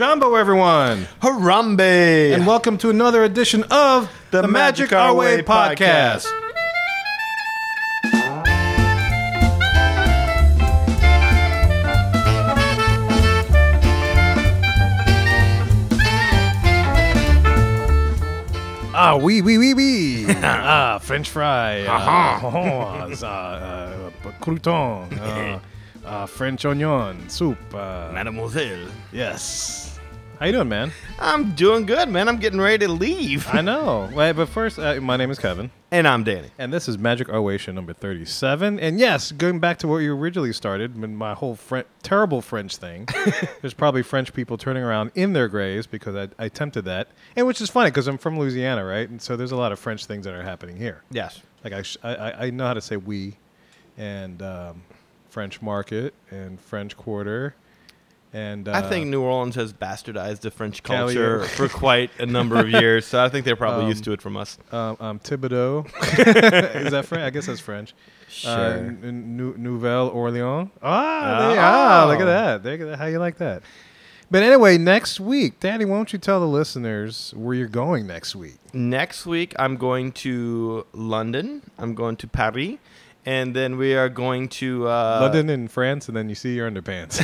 Jumbo, everyone. Harambe. And welcome to another edition of the Magic Our Way podcast. Ah, oui, oui, oui, oui. Ah, French fry. Crouton. French onion soup. Mademoiselle. Yes. How you doing, man? I'm doing good, man. I'm getting ready to leave. I know. Wait, but first, my name is Kevin. And I'm Danny. And this is Magic Our Way show number 37. And yes, going back to where you originally started, my whole terrible French thing, there's probably French people turning around in their graves because I attempted that. And which is funny because I'm from Louisiana, right? And so there's a lot of French things that are happening here. Yes. Like I know how to say oui and French market and French quarter. And I think New Orleans has bastardized the French culture for quite a number of years, so I think they're probably used to it from us. Thibodeau. Is that French? I guess that's French. Sure. Nouvelle Orléans. Look at that. How you like that? But anyway, next week, Danny, why don't you tell the listeners where you're going next week? Next week, I'm going to London. I'm going to Paris. And then we are going to London in France, and then you see your underpants.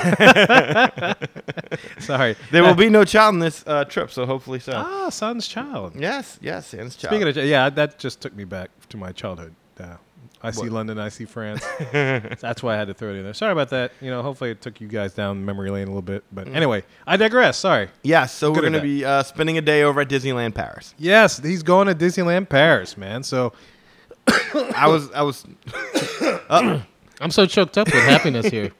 Sorry. There will be no child in this trip, so hopefully so. Ah, sans child. Yes, sans child. Speaking of, that just took me back to my childhood. See London, I see France. That's why I had to throw it in there. Sorry about that. You know, hopefully it took you guys down memory lane a little bit. But anyway, I digress. Sorry. Yeah, so we're going to be spending a day over at Disneyland Paris. Yes, he's going to Disneyland Paris, man. So... I was. I'm so choked up with happiness here.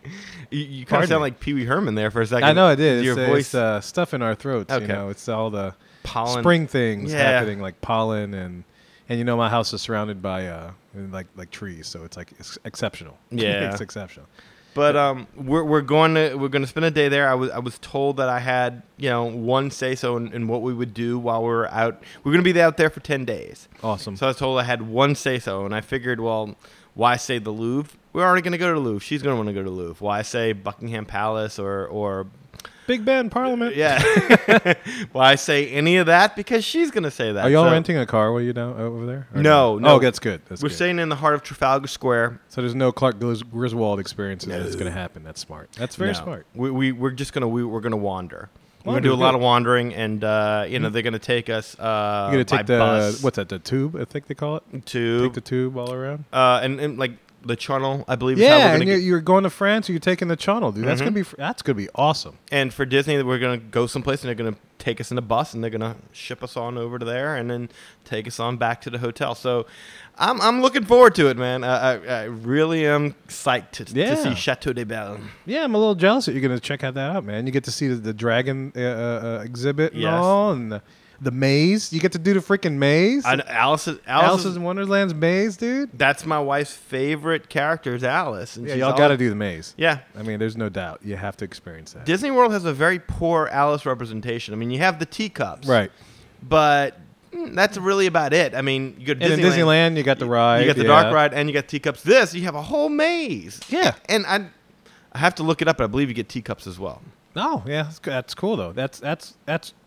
You kind of sound like Pee Wee Herman there for a second. I know it is. Your voice, stuff in our throats. Okay. You know, it's all the pollen. Spring things happening, like pollen and you know, my house is surrounded by like trees, so it's like exceptional. Yeah, it's exceptional. But we're going to spend a day there. I was told that I had one say so in what we would do while we were out. We're going to be out there for 10 days. Awesome. So I was told I had one say so, and I figured, well, why say the Louvre? We're already going to go to the Louvre. She's going to want to go to the Louvre. Why say Buckingham Palace or Big Ben Parliament? Yeah. Why say any of that? Because she's going to say that. Are y'all renting a car while you're down over there? No. Oh, that's good. We're staying in the heart of Trafalgar Square. So there's no Clark Griswold experiences that's going to happen. That's smart. That's very smart. We're just going to wander. We're going to do a lot of wandering, and they're going to take us by bus. You're going to take the tube, I think they call it? Tube. Take the tube all around? And like... The Channel, I believe. Yeah, is how we're and you're going to France, or you're taking the Channel, dude. That's gonna be awesome. And for Disney, we're gonna go someplace, and they're gonna take us in a bus, and they're gonna ship us on over to there, and then take us on back to the hotel. So, I'm looking forward to it, man. I really am psyched to see Chateau des Belles. Yeah, I'm a little jealous that you're gonna check out that out, man. You get to see the dragon exhibit and all, and the maze. You get to do the freaking maze. Alice's in Wonderland's maze, dude. That's my wife's favorite character is Alice. And y'all got to do the maze. Yeah. I mean, there's no doubt. You have to experience that. Disney World has a very poor Alice representation. I mean, you have the teacups. Right. But that's really about it. I mean, you go to Disneyland. In Disneyland, you got the ride. You got the dark ride, and you got teacups. This, you have a whole maze. Yeah. And I have to look it up, but I believe you get teacups as well. Oh, yeah, that's cool, though. That's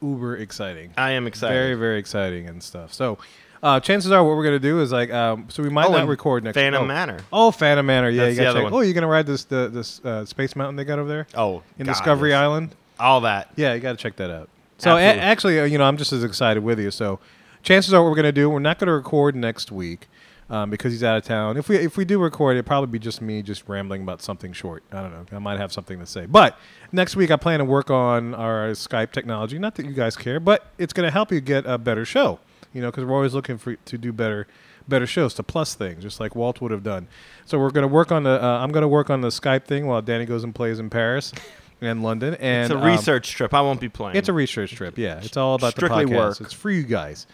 uber exciting. I am excited. Very, very exciting and stuff. So chances are what we're going to do is like, so we might not record next week. Phantom Manor. Oh, Phantom Manor. Yeah, that's you got to check. Oh, you're going to ride this Space Mountain they got over there? Oh, in God, Discovery Island? All that. Yeah, you got to check that out. So actually, I'm just as excited with you. So chances are what we're going to do, we're not going to record next week. Because he's out of town. If we do record, it'd probably be just me just rambling about something short. I don't know. I might have something to say. But next week, I plan to work on our Skype technology. Not that you guys care, but it's going to help you get a better show. Because we're always looking to do better shows, to plus things, just like Walt would have done. So we're going to work on I'm going to work on the Skype thing while Danny goes and plays in Paris. And London. And it's a research trip. I won't be playing. It's a research trip. Yeah, it's all about strictly the podcast. Work. It's for you guys.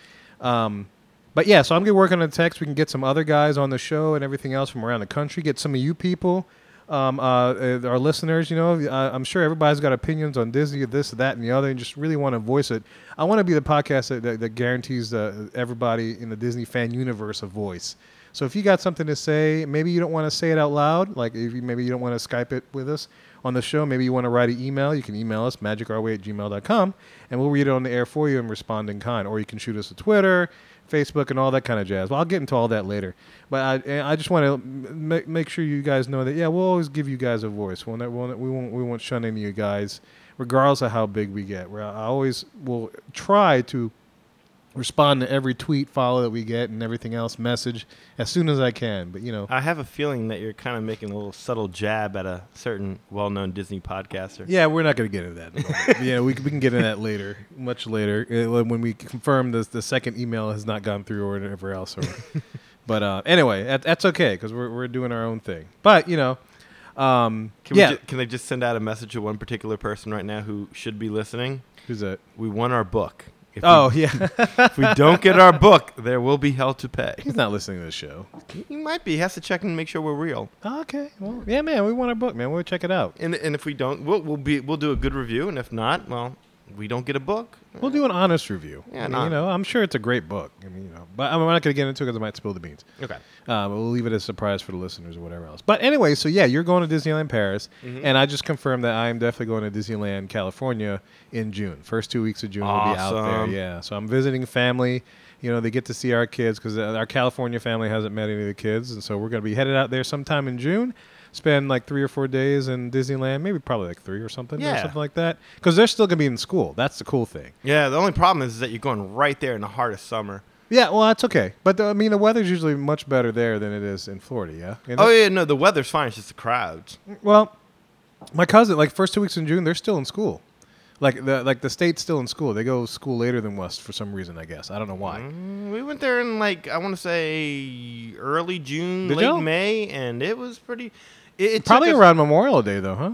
But yeah, so I'm going to work on the text. We can get some other guys on the show and everything else from around the country. Get some of you people, our listeners. I'm sure everybody's got opinions on Disney, this, that, and the other, and just really want to voice it. I want to be the podcast that guarantees everybody in the Disney fan universe a voice. So if you got something to say, maybe you don't want to say it out loud. Like maybe you don't want to Skype it with us. on the show, maybe you want to write an email, you can email us, magicourway@gmail.com, and we'll read it on the air for you and respond in kind. Or you can shoot us a Twitter, Facebook, and all that kind of jazz. Well, I'll get into all that later. But I just want to make sure you guys know that, yeah, we'll always give you guys a voice. We won't shun any of you guys, regardless of how big we get. I always will try to respond to every tweet, follow that we get, and everything else, message, as soon as I can. But, you know, I have a feeling that you're kind of making a little subtle jab at a certain well-known Disney podcaster. Yeah, we're not going to get into that. Yeah, we can get into that later, much later, when we confirm the second email has not gone through or whatever else. But anyway, that's okay, because we're doing our own thing. But, you know. Can they just send out a message to one particular person right now who should be listening? Who's that? We won our book. If we don't get our book, there will be hell to pay. He's not listening to the show. He might be. He has to check and make sure we're real. Oh, okay. Well, yeah, man. We want our book, man. We'll check it out. And if we don't, we'll do a good review. And if not, well, we don't get a book. We'll do an honest review. Yeah, I'm sure it's a great book. But I'm not going to get into it because I might spill the beans. Okay. We'll leave it as a surprise for the listeners or whatever else. But anyway, so yeah, you're going to Disneyland Paris, and I just confirmed that I am definitely going to Disneyland California in June. First 2 weeks of June awesome. We'll be out there. Yeah. So I'm visiting family. You know, they get to see our kids because our California family hasn't met any of the kids, and so we're going to be headed out there sometime in June. Spend like 3 or 4 days in Disneyland, maybe probably like 3 or something, or something like that. Because they're still going to be in school. That's the cool thing. Yeah, the only problem is that you're going right there in the heart of summer. Yeah, well, that's okay. But, the weather's usually much better there than it is in Florida, yeah? You know? Oh, yeah, no, the weather's fine. It's just the crowds. Well, my cousin, like first 2 weeks in June, they're still in school. Like the state's still in school. They go school later than West for some reason, I guess. I don't know why. We went there in, like, I want to say early June, late May, and it was pretty... It probably around Memorial Day, though, huh?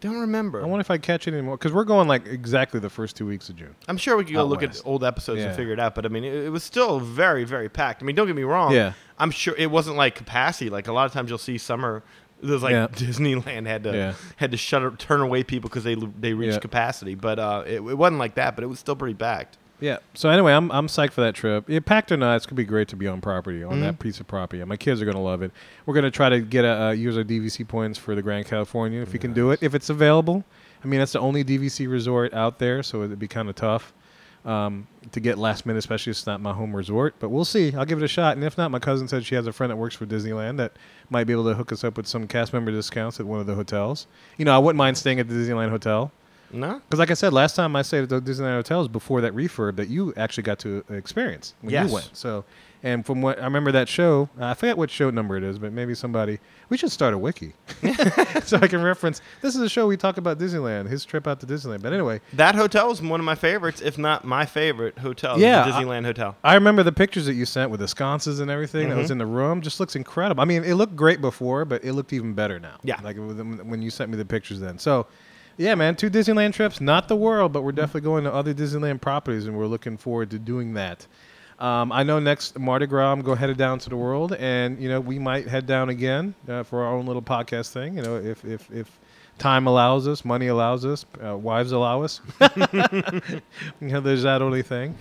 Don't remember. I wonder if I catch it anymore. Because we're going, like, exactly the first 2 weeks of June. I'm sure we could go look at old episodes and figure it out. But, I mean, it was still very, very packed. I mean, don't get me wrong. Yeah. I'm sure it wasn't, like, capacity. Like, a lot of times you'll see summer... It was like Disneyland had to turn away people because they reached capacity. But it wasn't like that, but it was still pretty packed. Yeah. So anyway, I'm psyched for that trip. Yeah, packed or not, it's gonna be great to be on property that piece of property. My kids are gonna love it. We're gonna try to get use our DVC points for the Grand California if we can do it, if it's available. I mean, that's the only DVC resort out there, so it'd be kind of tough to get last minute, especially if it's not my home resort. But we'll see. I'll give it a shot. And if not, my cousin said she has a friend that works for Disneyland that might be able to hook us up with some cast member discounts at one of the hotels. You know, I wouldn't mind staying at the Disneyland Hotel. No. Because like I said, last time I stayed at the Disneyland Hotel was before that refurb that you actually got to experience when you went. So, and from what I remember that show, I forget what show number it is, but maybe we should start a wiki so I can reference. This is a show we talk about Disneyland, his trip out to Disneyland. But anyway. That hotel is one of my favorites, if not my favorite hotel, the Disneyland Hotel. I remember the pictures that you sent with the sconces and everything that was in the room. Just looks incredible. I mean, it looked great before, but it looked even better now. Yeah. Like when you sent me the pictures then. So. Yeah, man, 2 Disneyland trips, not the world, but we're definitely going to other Disneyland properties, and we're looking forward to doing that. I know next Mardi Gras, I'm headed down to the world, and we might head down again for our own little podcast thing. You know, if time allows us, money allows us, wives allow us. There's that only thing.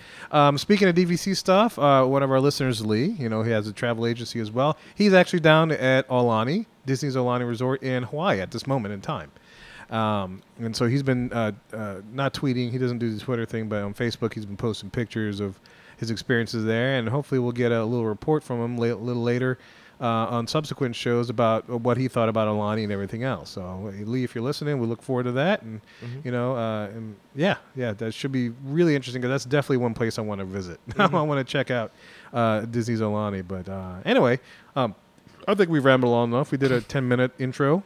Speaking of DVC stuff, one of our listeners, Lee, he has a travel agency as well. He's actually down at Aulani, Disney's Aulani Resort in Hawaii at this moment in time. And so he's been not tweeting. He doesn't do the Twitter thing, but on Facebook he's been posting pictures of his experiences there. And hopefully we'll get a little report from him a little later on subsequent shows about what he thought about Aulani and everything else. So Lee, if you're listening, we look forward to that. And that should be really interesting because that's definitely one place I want to visit. I want to check out Disney's Aulani. But anyway, I think we've rambled on enough. We did a 10-minute intro.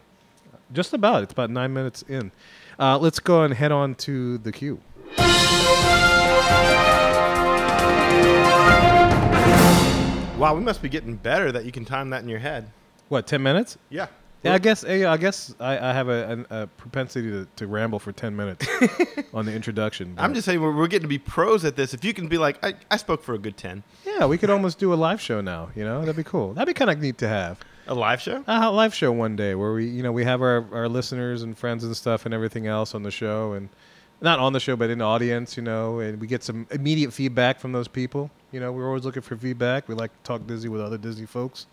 Just about. It's about 9 minutes in. Let's go and head on to the queue. Wow, we must be getting better that you can time that in your head. What, 10 minutes? Yeah. Yeah, I guess I have a propensity to ramble for 10 minutes on the introduction. I'm just saying we're getting to be pros at this. If you can be like, I spoke for a good 10. Yeah, we could almost do a live show now. That'd be cool. That'd be kind of neat to have. A live show? A live show one day where we, we have our listeners and friends and stuff and everything else on the show and not on the show, but in the audience, and we get some immediate feedback from those people. We're always looking for feedback. We like to talk Disney with other Disney folks.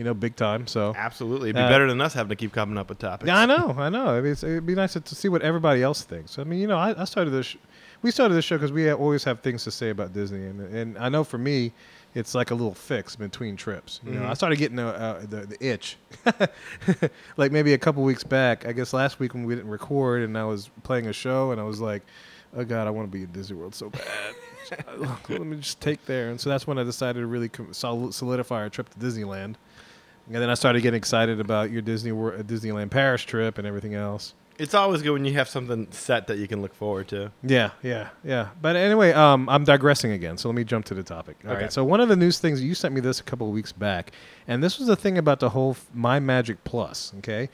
you know, big time. So absolutely. It'd be better than us having to keep coming up with topics. Yeah, I know. I mean, it'd be nice to see what everybody else thinks. I mean, you know, I started this. We started this show because we always have things to say about Disney, and I know for me, it's like a little fix between trips. You know, I started getting the itch, like maybe a couple weeks back. I guess last week when we didn't record, and I was playing a show, and I was like, "Oh God, I want to be at Disney World so bad. Let me just take there." And so that's when I decided to really solidify our trip to Disneyland, and then I started getting excited about your Disneyland Paris trip and everything else. It's always good when you have something set that you can look forward to. Yeah. But anyway, I'm digressing again, so let me jump to the topic. All right, so one of the news things, you sent me this a couple of weeks back, and this was the thing about the whole My Magic Plus, okay?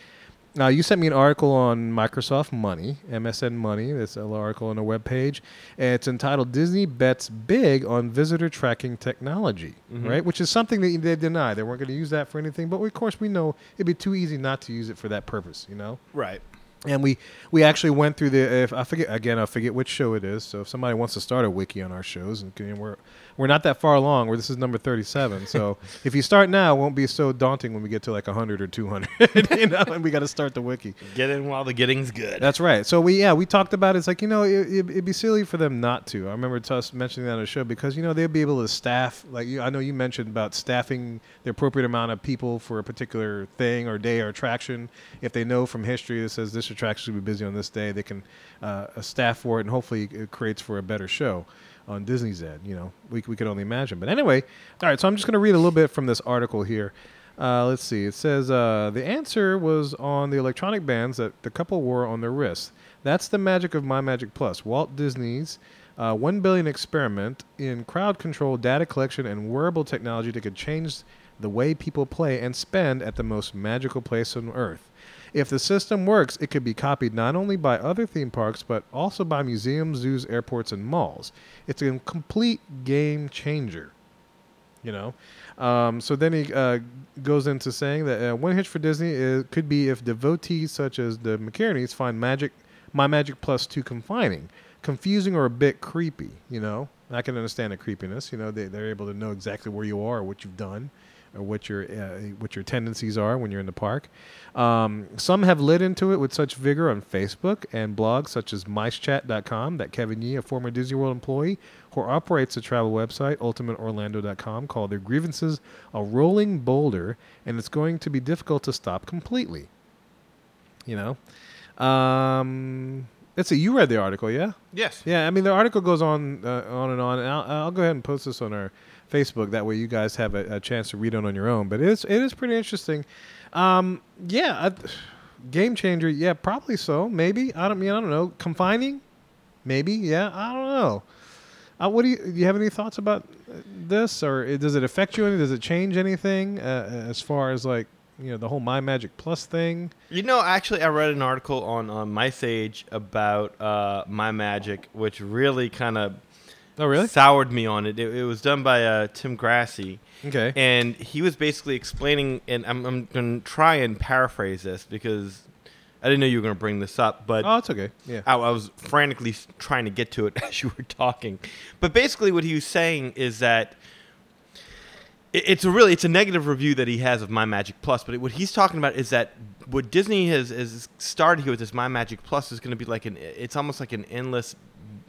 Now, you sent me an article on Microsoft Money, MSN Money. It's an article on a webpage. It's entitled, Disney Bets Big on Visitor Tracking Technology, right? Which is something that they deny. They weren't going to use that for anything, but of course we know it'd be too easy not to use it for that purpose, you know? Right. And we actually went through the, I forget which show it is. So if somebody wants to start a wiki on our shows, and we're not that far along. This is number 37. So if you start now, it won't be so daunting when we get to like 100 or 200. You know, and we got to start the wiki. Get in while the getting's good. That's right. So we talked about it. It's like, you know, it'd be silly for them not to. I remember Tuss mentioning that on the show because, you know, they'd be able to staff. Like I know you mentioned about staffing the appropriate amount of people for a particular thing or day or attraction. If they know from history that says this attraction will be busy on this day, they can staff for it, and hopefully it creates for a better show on Disney's end. You know, we could only imagine. But anyway, all right, so I'm just going to read a little bit from this article here. Let's see. It says, the answer was on the electronic bands that the couple wore on their wrists. That's the magic of My Magic Plus, Walt Disney's $1 billion experiment in crowd control, data collection, and wearable technology that could change the way people play and spend at the most magical place on Earth. If the system works, it could be copied not only by other theme parks, but also by museums, zoos, airports, and malls. It's a complete game changer, you know. So then he goes into saying that one hitch for Disney could be if devotees such as the McKierneys find My Magic Plus too confining, confusing, or a bit creepy, you know. I can understand the creepiness. You know, they're able to know exactly where you are or what you've done, or what your tendencies are when you're in the park. Some have lit into it with such vigor on Facebook and blogs such as micechat.com that Kevin Yee, a former Disney World employee who operates a travel website, ultimateorlando.com, called their grievances a rolling boulder, and it's going to be difficult to stop completely. You know? Let's see, you read the article, yeah? Yes. Yeah, I mean, the article goes on and on, and I'll go ahead and post this on our Facebook. That way you guys have a chance to read it on your own. But it is pretty interesting. Game changer. Yeah, probably so. Maybe. I don't know. Confining? Maybe. Yeah, I don't know. Do you have any thoughts about this? Or does it affect you? Does it change anything as far as like, you know, the whole My Magic Plus thing? You know, actually, I read an article on MySage about My Magic, which really kind of... Oh, really? Soured me on it. It was done by Tim Grassi. Okay. And he was basically explaining, and I'm going to try and paraphrase this because I didn't know you were going to bring this up. But oh, it's okay. Yeah. I was frantically trying to get to it as you were talking. But basically what he was saying is that it's a negative review that he has of My Magic Plus. But what he's talking about is that what Disney has started here with this My Magic Plus is going to be like it's almost like an endless,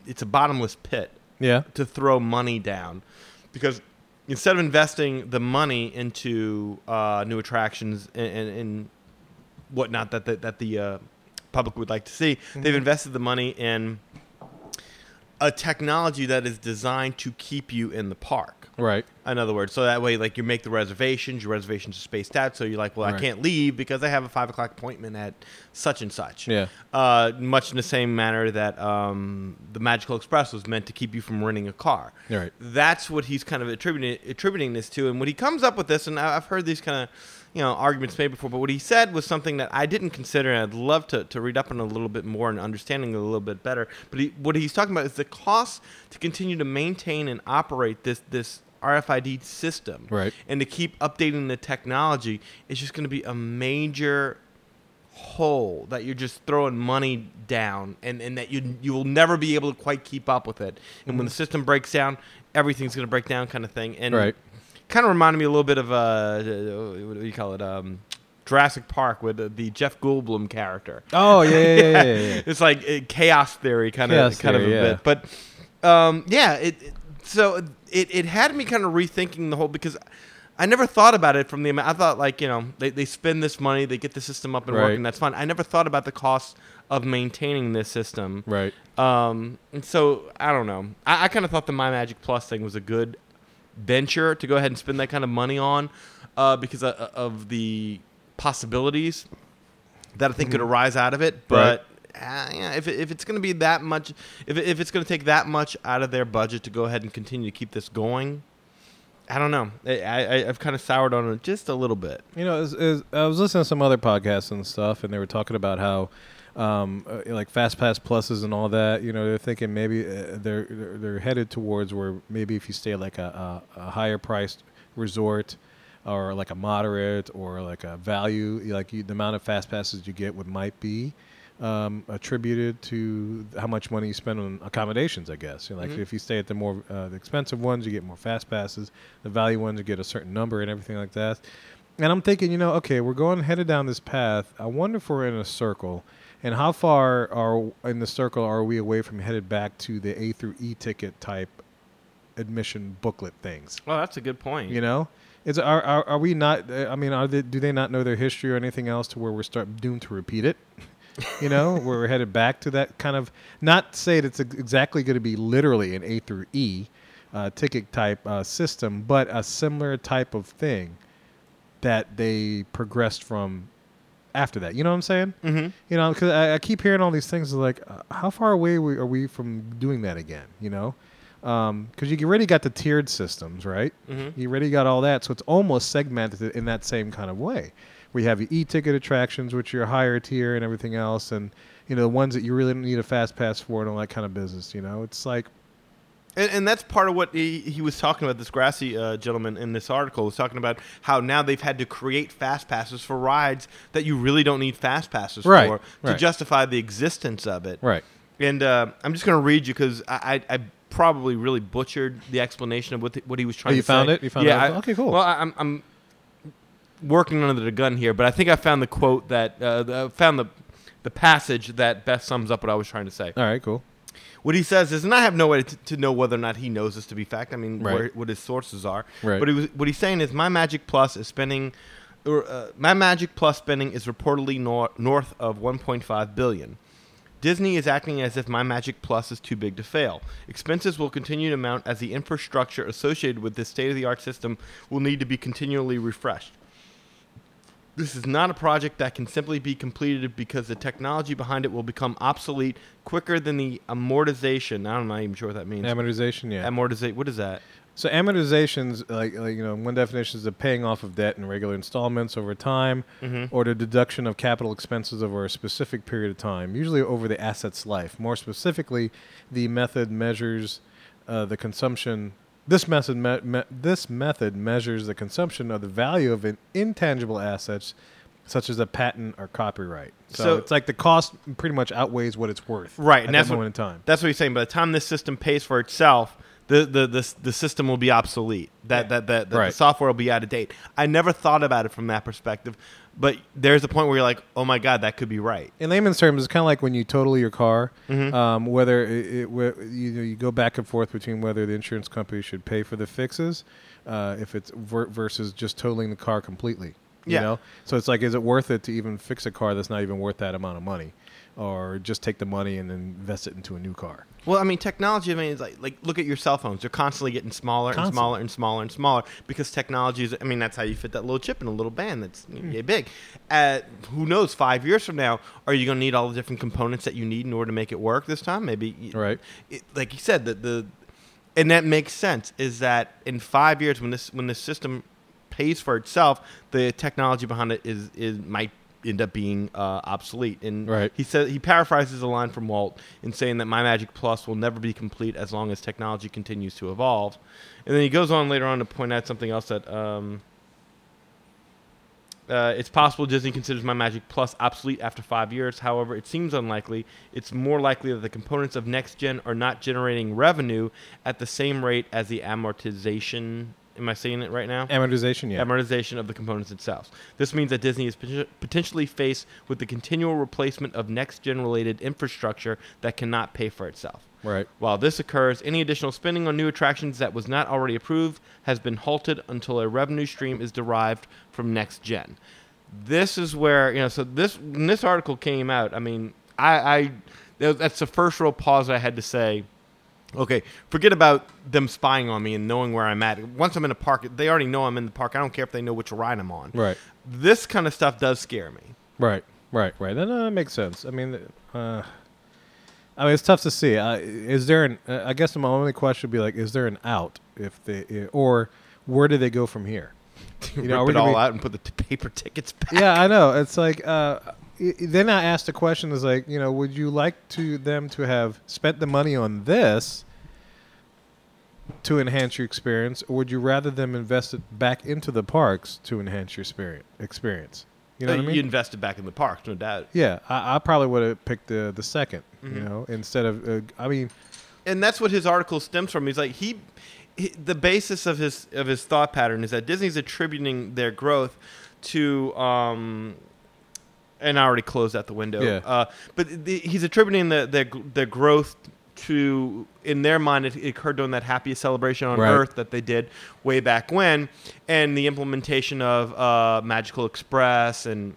it's a bottomless pit. Yeah, to throw money down, because instead of investing the money into new attractions and whatnot that the public would like to see, they've invested the money in a technology that is designed to keep you in the park. Right. In other words, so that way, like, you make the reservations. Your reservations are spaced out, so you're like, well, right, I can't leave because I have a 5:00 appointment at such and such. Yeah. Much in the same manner that the Magical Express was meant to keep you from renting a car. Right. That's what he's kind of attributing this to, and what he comes up with this, and I've heard these kind of, you know, arguments made before, but what he said was something that I didn't consider, and I'd love to read up on a little bit more and understanding it a little bit better. But what he's talking about is the cost to continue to maintain and operate this RFID system, right, and to keep updating the technology is just going to be a major hole that you're just throwing money down, and that you will never be able to quite keep up with it. And when the system breaks down, everything's going to break down, kind of thing. And right. Kind of reminded me a little bit of what do you call it? Jurassic Park with the Jeff Goldblum character. Oh yeah, yeah, yeah. Yeah. It's like chaos theory kind of a bit, but it had me kind of rethinking the whole, because I never thought about it from the amount. I thought, like, you know, they spend this money, they get the system up and working, that's fine. I never thought about the cost of maintaining this system, right? And so I don't know. I kind of thought the My Magic Plus thing was a good venture to go ahead and spend that kind of money on, because of the possibilities that I think could arise out of it. But if it's going to be that much, if it's going to take that much out of their budget to go ahead and continue to keep this going, I don't know. I've kind of soured on it just a little bit. You know, I was listening to some other podcasts and stuff, and they were talking about how like FastPass Pluses and all that. You know, they're thinking maybe they're headed towards where maybe if you stay like a higher priced resort, or like a moderate, or like a value, like the amount of fast passes you get might be attributed to how much money you spend on accommodations, I guess. You know, like if you stay at the more the expensive ones, you get more fast passes. The value ones, you get a certain number and everything like that. And I'm thinking, you know, okay, we're headed down this path. I wonder if we're in a circle, and how far are we away from headed back to the A through E ticket type admission booklet things? Well, that's a good point. You know? Are we not? I mean, do they not know their history or anything else to where we're doomed to repeat it? You know, where we're headed back to that kind of, not say that it's exactly going to be literally an A through E ticket type system, but a similar type of thing that they progressed from after that. You know what I'm saying? Mm-hmm. You know, because I keep hearing all these things like, how far away are we from doing that again? You know? Because you already got the tiered systems, right? Mm-hmm. You already got all that, so it's almost segmented in that same kind of way. We have your e-ticket attractions, which are higher tier and everything else, and you know the ones that you really don't need a fast pass for and all that kind of business. You know, it's like, and that's part of what he was talking about. This Grassy gentleman in this article was talking about how now they've had to create fast passes for rides that you really don't need fast passes for to justify the existence of it. Right. And I'm just going to read you because I probably really butchered the explanation of what he was trying to say. You found it? Okay, cool. Well, I'm working under the gun here, but I think I found the quote that found the passage that best sums up what I was trying to say. All right, cool. What he says is, and I have no way to know whether or not he knows this to be fact. I mean, what his sources are. Right. But what he's saying is, My Magic Plus is spending, or My Magic Plus spending is reportedly north of $1.5 billion. Disney is acting as if My Magic Plus is too big to fail. Expenses will continue to mount as the infrastructure associated with this state-of-the-art system will need to be continually refreshed. This is not a project that can simply be completed because the technology behind it will become obsolete quicker than the amortization. I'm not even sure what that means. Amortization, yeah. What is that? So amortization's like you know, one definition is the paying off of debt in regular installments over time, or the deduction of capital expenses over a specific period of time, usually over the asset's life. More specifically, the method measures the consumption. This method measures the consumption of the value of an intangible assets, such as a patent or copyright. So it's like the cost pretty much outweighs what it's worth. Right, and that's moment in time. That's what he's saying. By the time this system pays for itself, the system will be obsolete. The software will be out of date. I never thought about it from that perspective, but there's a point where you're like, oh my God, that could be right. In layman's terms, it's kind of like when you total your car, whether you go back and forth between whether the insurance company should pay for the fixes, if it's versus just totaling the car completely. You know? So it's like, is it worth it to even fix a car that's not even worth that amount of money? Or just take the money and invest it into a new car. Well, I mean, technology, is like look at your cell phones. They're constantly getting smaller and smaller and smaller and smaller because technology is, that's how you fit that little chip in a little band that's yay big. Who knows, 5 years from now, are you going to need all the different components that you need in order to make it work this time? Maybe. Right. Like you said, and that makes sense, is that in 5 years when this system pays for itself, the technology behind it might end up being obsolete. And he said, he paraphrases a line from Walt in saying that My Magic Plus will never be complete as long as technology continues to evolve. And then he goes on later on to point out something else that it's possible Disney considers My Magic Plus obsolete after 5 years. However, it seems unlikely. It's more likely that the components of Next Gen are not generating revenue at the same rate as the amortization Am I saying it right now? Amortization, yeah. Amortization of the components itself. This means that Disney is potentially faced with the continual replacement of next-gen related infrastructure that cannot pay for itself. Right. While this occurs, any additional spending on new attractions that was not already approved has been halted until a revenue stream is derived from Next Gen. This is where, you know, so this, when this article came out, I mean, that's the first real pause I had to say, okay, forget about them spying on me and knowing where I'm at. Once I'm in a park, they already know I'm in the park. I don't care if they know which ride I'm on. Right. This kind of stuff does scare me. Right. That makes sense. I mean, it's tough to see. Is there an? I guess my only question would be like, is there an out if they, or where do they go from here? You know, rip it all out and put the paper tickets back. Yeah, I know. It's like then I asked a question. Is like, you know, would you like them to have spent the money on this to enhance your experience, or would you rather them invest it back into the parks to enhance your experience? You know what I mean? You invested back in the park, no doubt. Yeah, I probably would have picked the second, mm-hmm. you know, instead of, I mean. And that's what his article stems from. He's like, the basis of his thought pattern is that Disney's attributing their growth to, and I already closed out the window. Yeah. But he's attributing their growth to, in their mind, it occurred during that happiest celebration on Earth that they did way back when, and the implementation of Magical Express and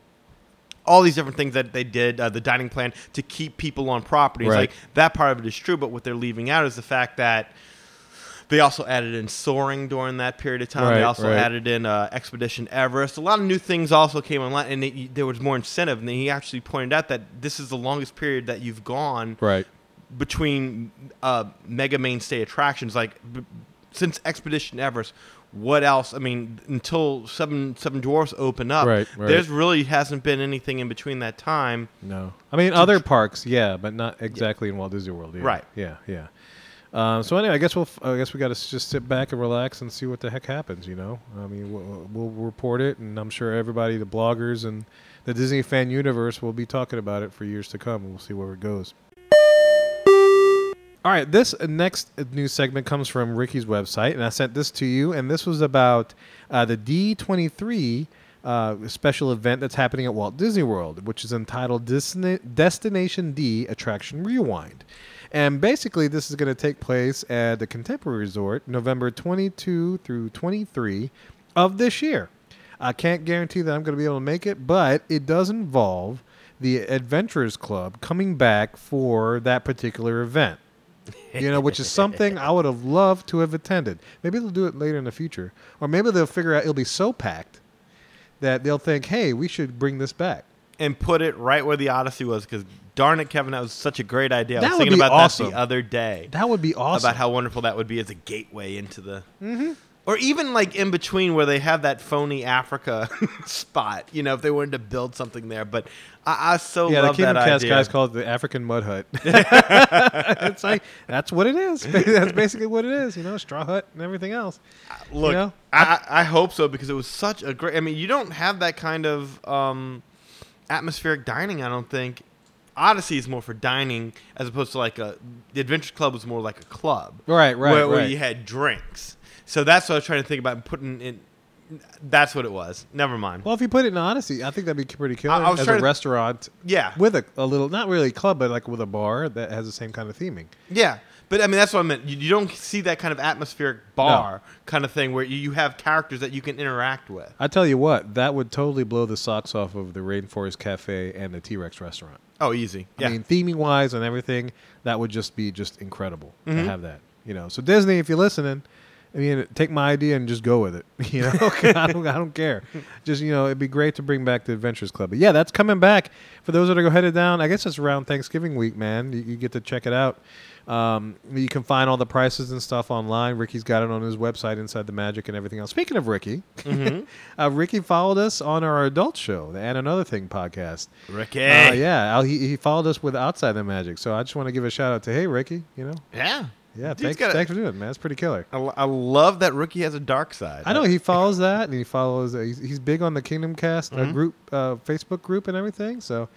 all these different things that they did, the dining plan, to keep people on properties. Right. Like, that part of it is true, but what they're leaving out is the fact that they also added in soaring during that period of time. Right, they also added in Expedition Everest. A lot of new things also came online, and there was more incentive. And then he actually pointed out that this is the longest period that you've gone between mega mainstay attractions, like since Expedition Everest. What else? I mean, until Seven Dwarfs open up, there's really hasn't been anything in between that time. No, I mean other parks, yeah, but not exactly in Walt Disney World, yeah. Right? Yeah. So anyway, I guess we got to just sit back and relax and see what the heck happens. You know, I mean, we'll report it, and I'm sure everybody, the bloggers and the Disney fan universe, will be talking about it for years to come. We'll see where it goes. All right, this next news segment comes from Ricky's website, and I sent this to you, and this was about the D23 special event that's happening at Walt Disney World, which is entitled Destination D Attraction Rewind. And basically, this is going to take place at the Contemporary Resort November 22 through 23 of this year. I can't guarantee that I'm going to be able to make it, but it does involve the Adventurers Club coming back for that particular event. You know, which is something I would have loved to have attended. Maybe they'll do it later in the future. Or maybe they'll figure out it'll be so packed that they'll think, hey, we should bring this back. And put it right where the Odyssey was, because darn it, Kevin, that was such a great idea. I was thinking about that the other day. That would be awesome. About how wonderful that would be as a gateway into the... Mm-hmm. Or even like in between where they have that phony Africa spot, you know, if they wanted to build something there. But I love that idea. Yeah, the Kingdom Cast guys call it the African mud hut. It's like, that's what it is. That's basically what it is, you know, straw hut and everything else. Look, you know? I hope so, because it was such a great... I mean, you don't have that kind of atmospheric dining, I don't think. Odyssey is more for dining as opposed to like the Adventure Club was more like a club. Where you had drinks. So that's what I was trying to think about putting in. That's what it was. Never mind. Well, if you put it in Odyssey, I think that'd be pretty cool as a restaurant. Yeah, with a little, not really club, but like with a bar that has the same kind of theming. Yeah, but I mean that's what I meant. You don't see that kind of atmospheric bar kind of thing where you have characters that you can interact with. I tell you what, that would totally blow the socks off of the Rainforest Cafe and the T-Rex restaurant. Oh, easy. Yeah. I mean, theming wise and everything, that would just be incredible to have that. You know, so Disney, if you're listening. I mean, take my idea and just go with it. You know, I don't care. Just, you know, it'd be great to bring back the Adventurers Club. But yeah, that's coming back. For those that are headed down, I guess it's around Thanksgiving week, man. You get to check it out. You can find all the prices and stuff online. Ricky's got it on his website, Inside the Magic and everything else. Speaking of Ricky, Ricky followed us on our adult show, the And Another Thing podcast. Ricky. He followed us with Outside the Magic. So I just want to give a shout out to, hey, Ricky, you know. Yeah. Yeah, thanks for doing it, man. It's pretty killer. I love that Ricky has a dark side. I know. He follows that, and he follows... he's big on the Kingdom Cast Facebook group and everything, so...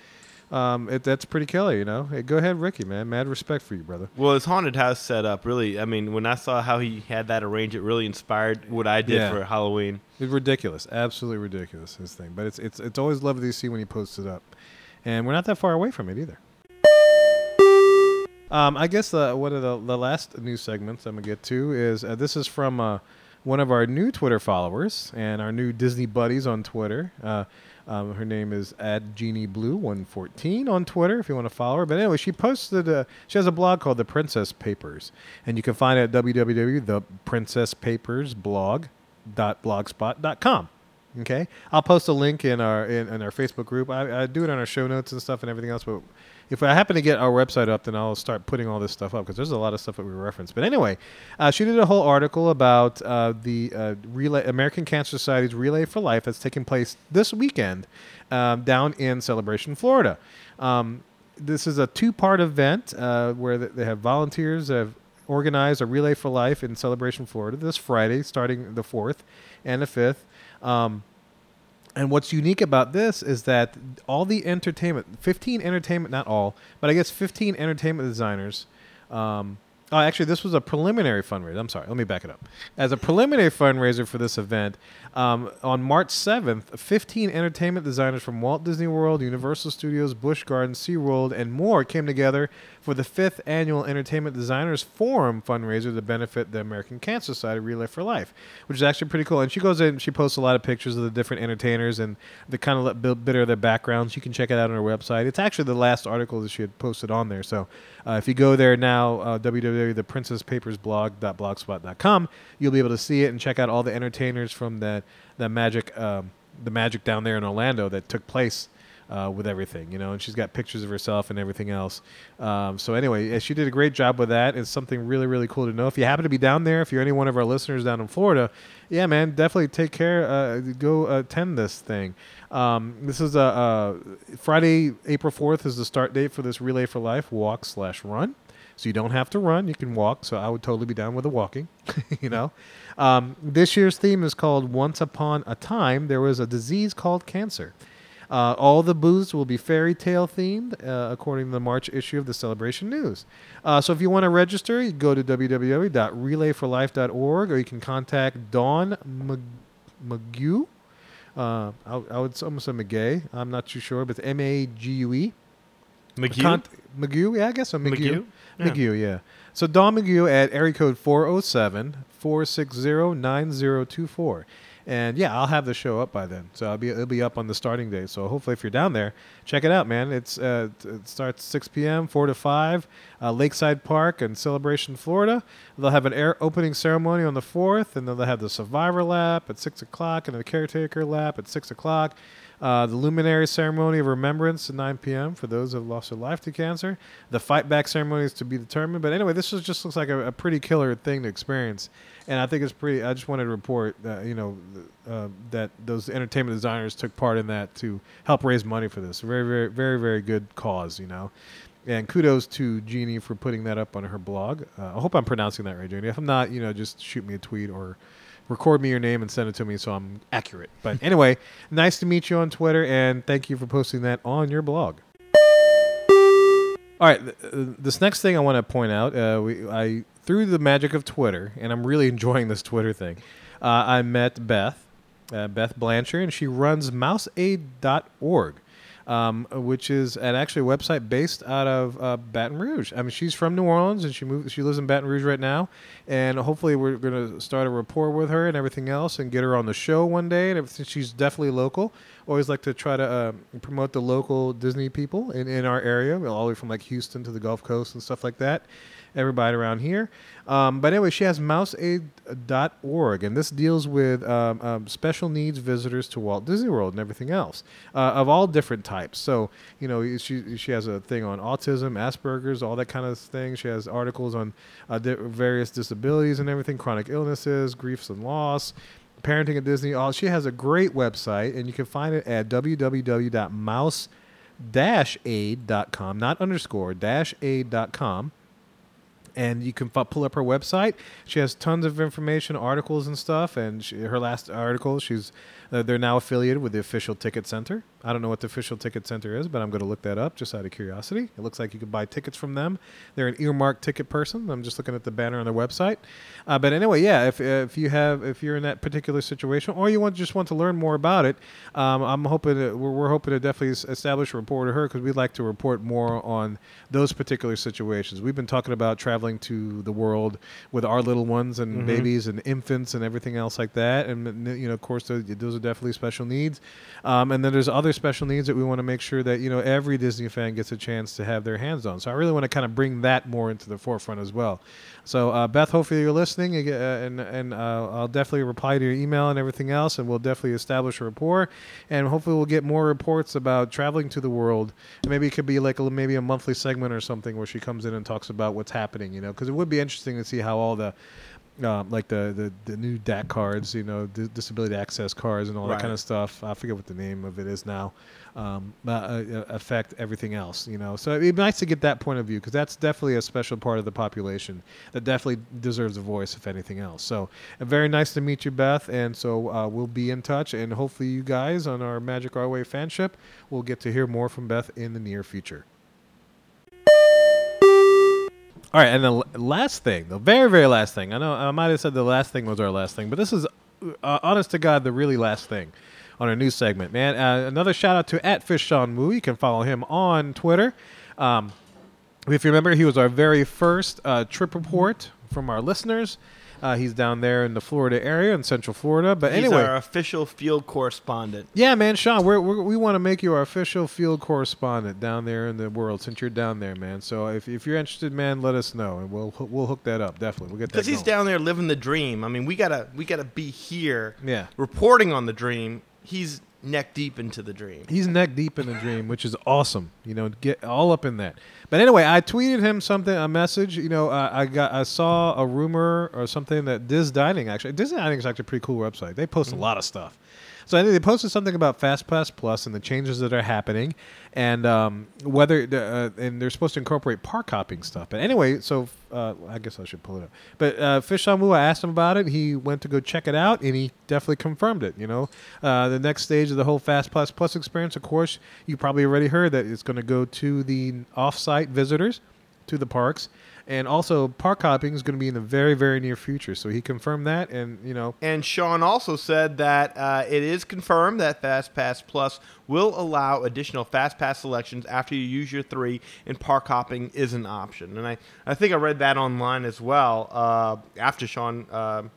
That's pretty killer, you know. Hey, go ahead, Ricky, man. Mad respect for you, brother. Well, his haunted house setup really, I mean, when I saw how he had that arranged, it really inspired what I did for Halloween. It's ridiculous, absolutely ridiculous, his thing. But it's always lovely to see when he posts it up, and we're not that far away from it either. I guess one of the last news segments I'm gonna get to is this is from one of our new Twitter followers and our new Disney buddies on Twitter. Her name is @GenieBlue114 on Twitter if you want to follow her. But anyway, she posted, she has a blog called The Princess Papers. And you can find it at www.theprincesspapersblog.blogspot.com. Okay? I'll post a link in our Facebook group. I do it on our show notes and stuff and everything else. But if I happen to get our website up, then I'll start putting all this stuff up because there's a lot of stuff that we reference. But anyway, she did a whole article about the relay, American Cancer Society's Relay for Life that's taking place this weekend down in Celebration, Florida. This is a two-part event where they have volunteers that have organized a Relay for Life in Celebration, Florida this Friday, starting the 4th and the 5th. And what's unique about this is that all the entertainment, 15 entertainment designers. Actually, this was a preliminary fundraiser. I'm sorry. Let me back it up. As a preliminary fundraiser for this event, on March 7th, 15 entertainment designers from Walt Disney World, Universal Studios, Busch Gardens, SeaWorld, and more came together for the 5th Annual Entertainment Designers Forum fundraiser to benefit the American Cancer Society Relay for Life, which is actually pretty cool. And she goes in and she posts a lot of pictures of the different entertainers and the kind of bit of their backgrounds. You can check it out on her website. It's actually the last article that she had posted on there. So if you go there now, www.theprincesspapersblog.blogspot.com, you'll be able to see it and check out all the entertainers from the magic down there in Orlando that took place with everything, you know. And she's got pictures of herself and everything else. So anyway, she did a great job with that. It's something really, really cool to know. If you happen to be down there, if you're any one of our listeners down in Florida, yeah, man, definitely take care. Go attend this thing. This is Friday, April 4th is the start date for this Relay for Life walk/run. So you don't have to run. You can walk. So I would totally be down with the walking, you know. This year's theme is called Once Upon a Time, There Was a Disease Called Cancer. All the booths will be fairy tale themed, according to the March issue of the Celebration News. So if you want to register, you go to www.relayforlife.org, or you can contact Dawn McGue. I would almost say McGay. I'm not too sure, but it's MAGUE. McGue? McGue, yeah, I guess so. McGue? McGue, yeah. So Dawn McGue at area code 407-460-9024. And yeah, I'll have the show up by then. So it'll be up on the starting date. So hopefully if you're down there, check it out, man. It starts 6 p.m., 4 to 5, Lakeside Park in Celebration, Florida. They'll have an opening ceremony on the 4th, and then they'll have the Survivor Lap at 6 o'clock and the Caretaker Lap at 6 o'clock. The Luminary Ceremony of Remembrance at 9 p.m. for those who have lost their life to cancer. The Fight Back Ceremony is to be determined. But anyway, this just looks like a pretty killer thing to experience. And I think it's pretty – I just wanted to report, that those entertainment designers took part in that to help raise money for this. Very, very, very, very good cause, you know. And kudos to Jeannie for putting that up on her blog. I hope I'm pronouncing that right, Jeannie. If I'm not, you know, just shoot me a tweet or – record me your name and send it to me so I'm accurate. But anyway, nice to meet you on Twitter, and thank you for posting that on your blog. All right, this next thing I want to point out, I through the magic of Twitter, and I'm really enjoying this Twitter thing, I met Beth Blanchard, and she runs mouseaid.org, which is actually a website based out of Baton Rouge. I mean, she's from New Orleans, and she lives in Baton Rouge right now. And hopefully we're going to start a rapport with her and everything else and get her on the show one day. And everything. She's definitely local. Always like to try to promote the local Disney people in our area, all the way from like Houston to the Gulf Coast and stuff like that. Everybody around here. But anyway, she has mouseaid.org, and this deals with special needs visitors to Walt Disney World and everything else of all different types. So, you know, she has a thing on autism, Asperger's, all that kind of thing. She has articles on various disabilities and everything, chronic illnesses, griefs and loss, parenting at Disney. She has a great website, and you can find it at www.mouse-aid.com, not underscore, -aid.com. and you can pull up her website. She has tons of information, articles and stuff. And her last article, they're now affiliated with the Official Ticket Center. I don't know what the Official Ticket Center is, but I'm going to look that up just out of curiosity. It looks like you can buy tickets from them. They're an earmarked ticket person. I'm just looking at the banner on their website. But anyway, yeah, if you're in that particular situation or you just want to learn more about it, we're hoping to definitely establish a report of her because we'd like to report more on those particular situations. We've been talking about traveling to the world with our little ones and mm-hmm. babies and infants and everything else like that. And you know, of course, those are definitely special needs. And then there's other special needs that we want to make sure that, you know, every Disney fan gets a chance to have their hands on. So I really want to kind of bring that more into the forefront as well. So Beth, hopefully you're listening, and I'll definitely reply to your email and everything else, and we'll definitely establish a rapport, and hopefully we'll get more reports about traveling to the world. Maybe it could be like maybe a monthly segment or something where she comes in and talks about what's happening, you know, because it would be interesting to see how all the like the new DAC cards, you know, disability access cards and all right. that kind of stuff. I forget what the name of it is now. Affect everything else, you know. So it'd be nice to get that point of view because that's definitely a special part of the population that definitely deserves a voice, if anything else. So very nice to meet you, Beth. And so we'll be in touch, and hopefully you guys on our Magic Our Way fanship will get to hear more from Beth in the near future. All right, and the last thing, the very, very last thing. I know I might have said the last thing was our last thing, but this is, honest to God, the really last thing on our news segment, man. Another shout-out to @FishSeanWoo. You can follow him on Twitter. If you remember, he was our very first trip report from our listeners. He's down there in the Florida area, in Central Florida. But anyway, he's our official field correspondent. Yeah, man, Sean, we want to make you our official field correspondent down there in the world since you're down there, man. So if you're interested, man, let us know, and we'll hook that up. Definitely, we'll get that. Because he's down there living the dream. I mean, we gotta be here, yeah, reporting on the dream. He's neck deep into the dream. He's neck deep in the dream, which is awesome. You know, get all up in that. But anyway, I tweeted him a message. You know, I saw a rumor or something that Disney Dining is actually a pretty cool website. They post a lot of stuff. So I think they posted something about FastPass Plus and the changes that are happening, and and they're supposed to incorporate park hopping stuff. But anyway, so I guess I should pull it up. But FishSeanWoo, I asked him about it. He went to go check it out, and he definitely confirmed it. You know, the next stage of the whole FastPass Plus experience, of course, you probably already heard that it's going to go to the off-site visitors to the parks. And also, park hopping is going to be in the very, very near future. So he confirmed that, and you know. And Sean also said that it is confirmed that FastPass Plus will allow additional FastPass selections after you use your 3, and park hopping is an option. And I think I read that online as well after Sean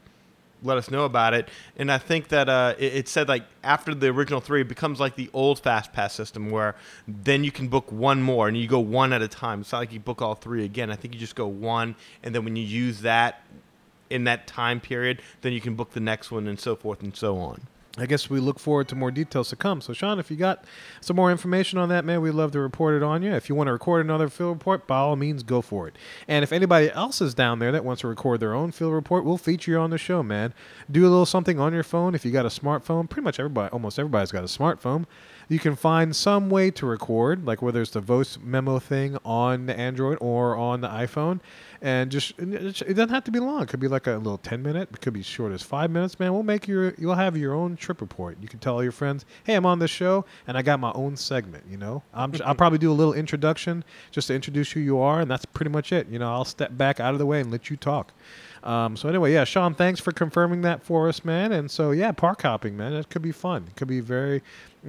let us know about it. And I think that it said like after the original 3, it becomes like the old FastPass system where then you can book one more and you go one at a time. It's not like you book all 3 again. I think you just go one, and then when you use that in that time period, then you can book the next one and so forth and so on. I guess we look forward to more details to come. So, Sean, if you got some more information on that, man, we'd love to report it on you. If you want to record another field report, by all means, go for it. And if anybody else is down there that wants to record their own field report, we'll feature you on the show, man. Do a little something on your phone. If you got a smartphone, pretty much almost everybody's got a smartphone. You can find some way to record, like whether it's the voice memo thing on the Android or on the iPhone. And it doesn't have to be long. It could be like a little 10-minute. It could be short as 5 minutes, man. You'll have your own trip report. You can tell all your friends, hey, I'm on this show, and I got my own segment, you know. I'll probably do a little introduction just to introduce who you are, and that's pretty much it. You know, I'll step back out of the way and let you talk. So anyway, yeah, Sean, thanks for confirming that for us, man. And so, yeah, park hopping, man, that could be fun. It could be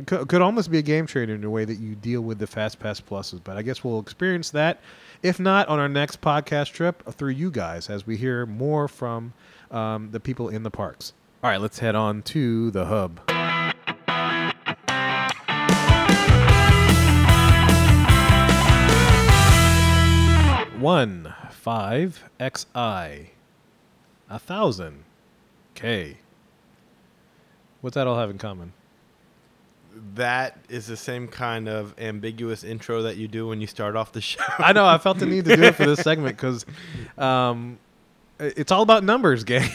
could almost be a game trainer in the way that you deal with the FastPass Pluses. But I guess we'll experience that, if not on our next podcast trip, through you guys as we hear more from the people in the parks. All right, let's head on to the hub. One, five, XI, 1,000, K. What's that all have in common? That is the same kind of ambiguous intro that you do when you start off the show. I know. I felt the need to do it for this segment because it's all about numbers, gang.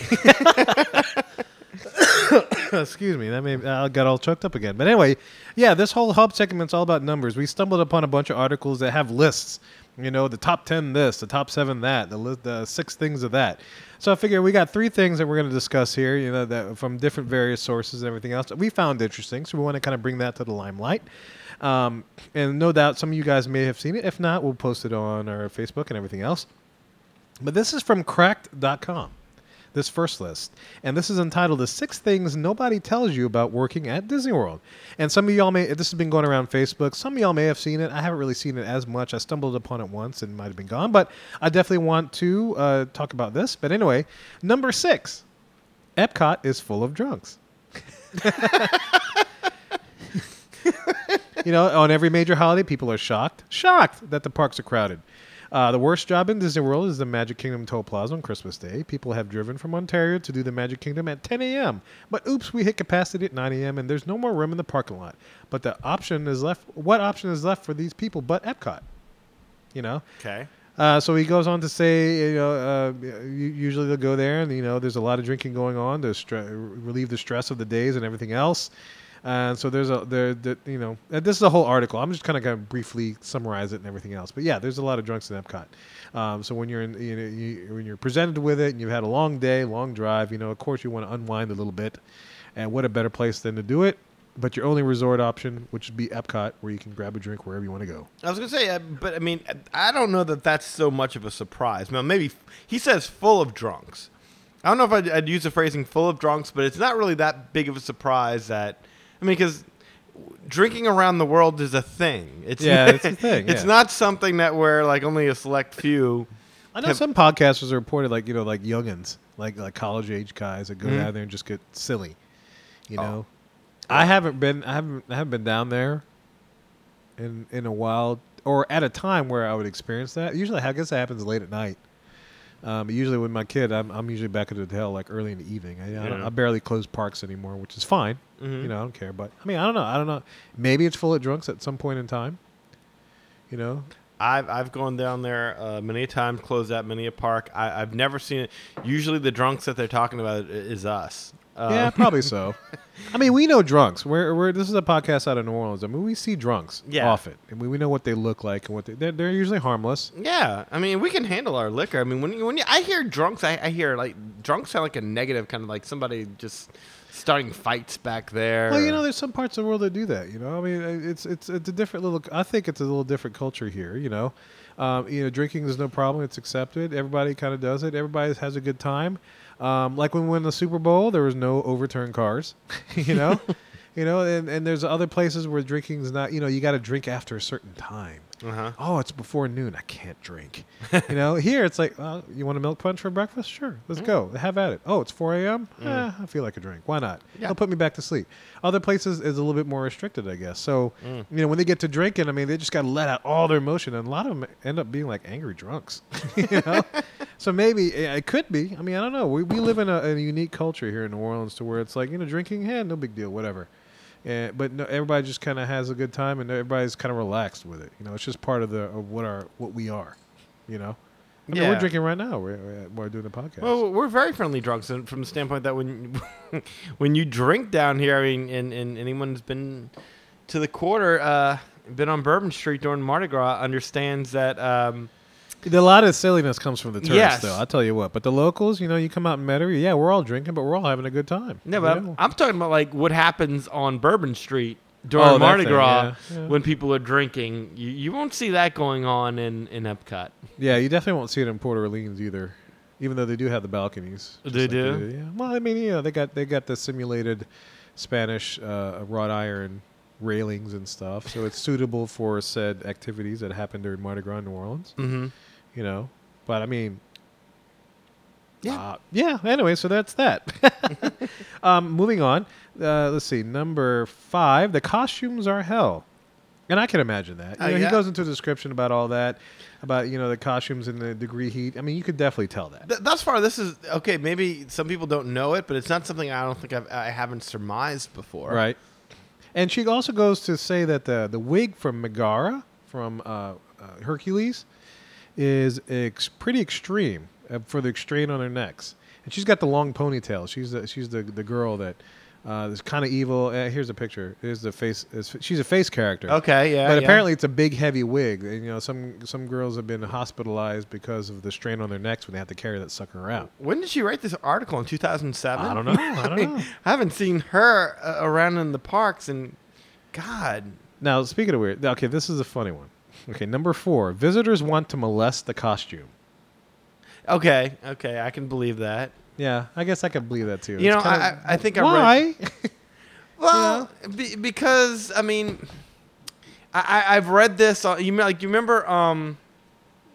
Excuse me. I got all choked up again. But anyway, yeah, this whole hub segment's all about numbers. We stumbled upon a bunch of articles that have lists You know, the top 10 this, the top 7 that, the 6 things of that. So I figure we got 3 things that we're going to discuss here, you know, that from different various sources and everything else that we found interesting. So we want to kind of bring that to the limelight. And no doubt some of you guys may have seen it. If not, we'll post it on our Facebook and everything else. But this is from Cracked.com, this first list. And this is entitled, The 6 Things Nobody Tells You About Working at Disney World. And some of y'all may, this has been going around Facebook, some of y'all may have seen it. I haven't really seen it as much. I stumbled upon it once and might have been gone. But I definitely want to talk about this. But anyway, number 6, Epcot is full of drunks. You know, on every major holiday, people are shocked that the parks are crowded. The worst job in Disney World is the Magic Kingdom Toll Plaza on Christmas Day. People have driven from Ontario to do the Magic Kingdom at 10 a.m. But oops, we hit capacity at 9 a.m. and there's no more room in the parking lot. But the option is left. What option is left for these people but Epcot? You know? Okay. So he goes on to say, you know, usually they'll go there and, you know, there's a lot of drinking going on to relieve the stress of the days and everything else. And so there's you know, this is a whole article. I'm just kind of going to briefly summarize it and everything else. But yeah, there's a lot of drunks in Epcot. So when you're in, you know, when you're presented with it and you've had a long day, long drive, you know, of course you want to unwind a little bit. And what a better place than to do it? But your only resort option, which would be Epcot, where you can grab a drink wherever you want to go. I was going to say, but I mean, I don't know that that's so much of a surprise. Now, maybe he says full of drunks. I don't know if I'd use the phrasing full of drunks, but it's not really that big of a surprise that. I mean, because drinking around the world is a thing. It's a thing. Yeah. It's not something that we're like only a select few. I know some podcasters are reported like, you know, like youngins, like college age guys that go down there and just get silly. You know, yeah. I haven't been down there in a while or at a time where I would experience that. Usually, I guess it happens late at night. Usually with my kid, I'm usually back at the hotel like early in the evening. I barely close parks anymore, which is fine. Mm-hmm. You know, I don't care. But I mean, I don't know. Maybe it's full of drunks at some point in time. You know, I've gone down there many times, closed out many a park. I've never seen it. Usually the drunks that they're talking about is us. Yeah, probably so. I mean, we know drunks. This is a podcast out of New Orleans. I mean, we see drunks often. I mean, we know what they look like and what they're usually harmless. Yeah, I mean, we can handle our liquor. I mean, when I hear drunks, I hear like drunks sound like a negative, kind of like somebody just starting fights back there. Well, you know, there's some parts of the world that do that. You know, I mean, it's a different little. I think it's a little different culture here. You know, drinking is no problem. It's accepted. Everybody kind of does it. Everybody has a good time. Like when we won the Super Bowl, there was no overturned cars, you know, you know, and there's other places where drinking's not, you know, you got to drink after a certain time. Uh-huh. Oh, it's before noon. I can't drink. You know, here it's like, you want a milk punch for breakfast? Sure. Let's go. Have at it. Oh, it's 4 a.m. I feel like a drink. Why not? Yeah. It'll put me back to sleep. Other places is a little bit more restricted, I guess. So, you know, when they get to drinking, I mean, they just got to let out all their emotion. And a lot of them end up being like angry drunks. You know? So maybe it could be. I mean, I don't know. We live in a unique culture here in New Orleans to where it's like, you know, drinking, no big deal, whatever. And, but no, everybody just kind of has a good time, and everybody's kind of relaxed with it. You know, it's just part of what we are. You know, I mean, we're drinking right now. We're doing the podcast. Well, we're very friendly drunks, and from the standpoint that when you drink down here, I mean, and anyone's been to the quarter, been on Bourbon Street during Mardi Gras, understands that. A lot of silliness comes from the tourists, though. I'll tell you what. But the locals, you know, you come out in Metairie, we're all drinking, but we're all having a good time. Yeah, but I'm talking about, like, what happens on Bourbon Street during Mardi Gras when people are drinking. You won't see that going on in Epcot. Yeah, you definitely won't see it in Port Orleans either, even though they do have the balconies. They do? Yeah. Well, I mean, you know, they got the simulated Spanish wrought iron railings and stuff, so it's suitable for said activities that happen during Mardi Gras in New Orleans. Mm-hmm. You know, but I mean, anyway, so that's that. Moving on. Let's see. Number 5, the costumes are hell. And I can imagine that. You know, he goes into a description about all that, about, you know, the costumes and the degree heat. I mean, you could definitely tell that. Thus far, this is, okay, maybe some people don't know it, but it's not something I don't think I haven't surmised before. Right. And she also goes to say that the wig from Megara, from Hercules, is pretty extreme for the strain on her necks, and she's got the long ponytail. She's the girl that This kind of evil. Here's a picture. Here's the face. She's a face character. Okay, yeah. But apparently, it's a big, heavy wig. And, you know, some girls have been hospitalized because of the strain on their necks when they have to carry that sucker around. When did she write this article? In 2007? I don't know. I mean, I haven't seen her around in the parks. And God. Now, speaking of weird, okay, this is a funny one. Okay, number 4. Visitors want to molest the costume. Okay, I can believe that. Yeah, I guess I can believe that too. I think I read... Why? Well, yeah. Because, I mean, I've read this. You remember... Are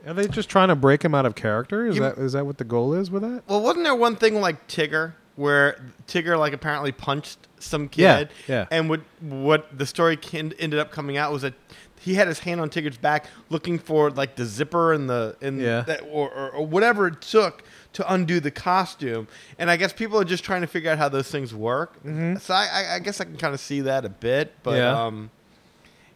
they just trying to break him out of character? Is that what the goal is with that? Well, wasn't there one thing like Tigger, where Tigger like apparently punched some kid? Yeah. And what the story ended up coming out was that he had his hand on Tigger's back, looking for like the zipper and or whatever it took to undo the costume. And I guess people are just trying to figure out how those things work. Mm-hmm. So I guess I can kind of see that a bit, but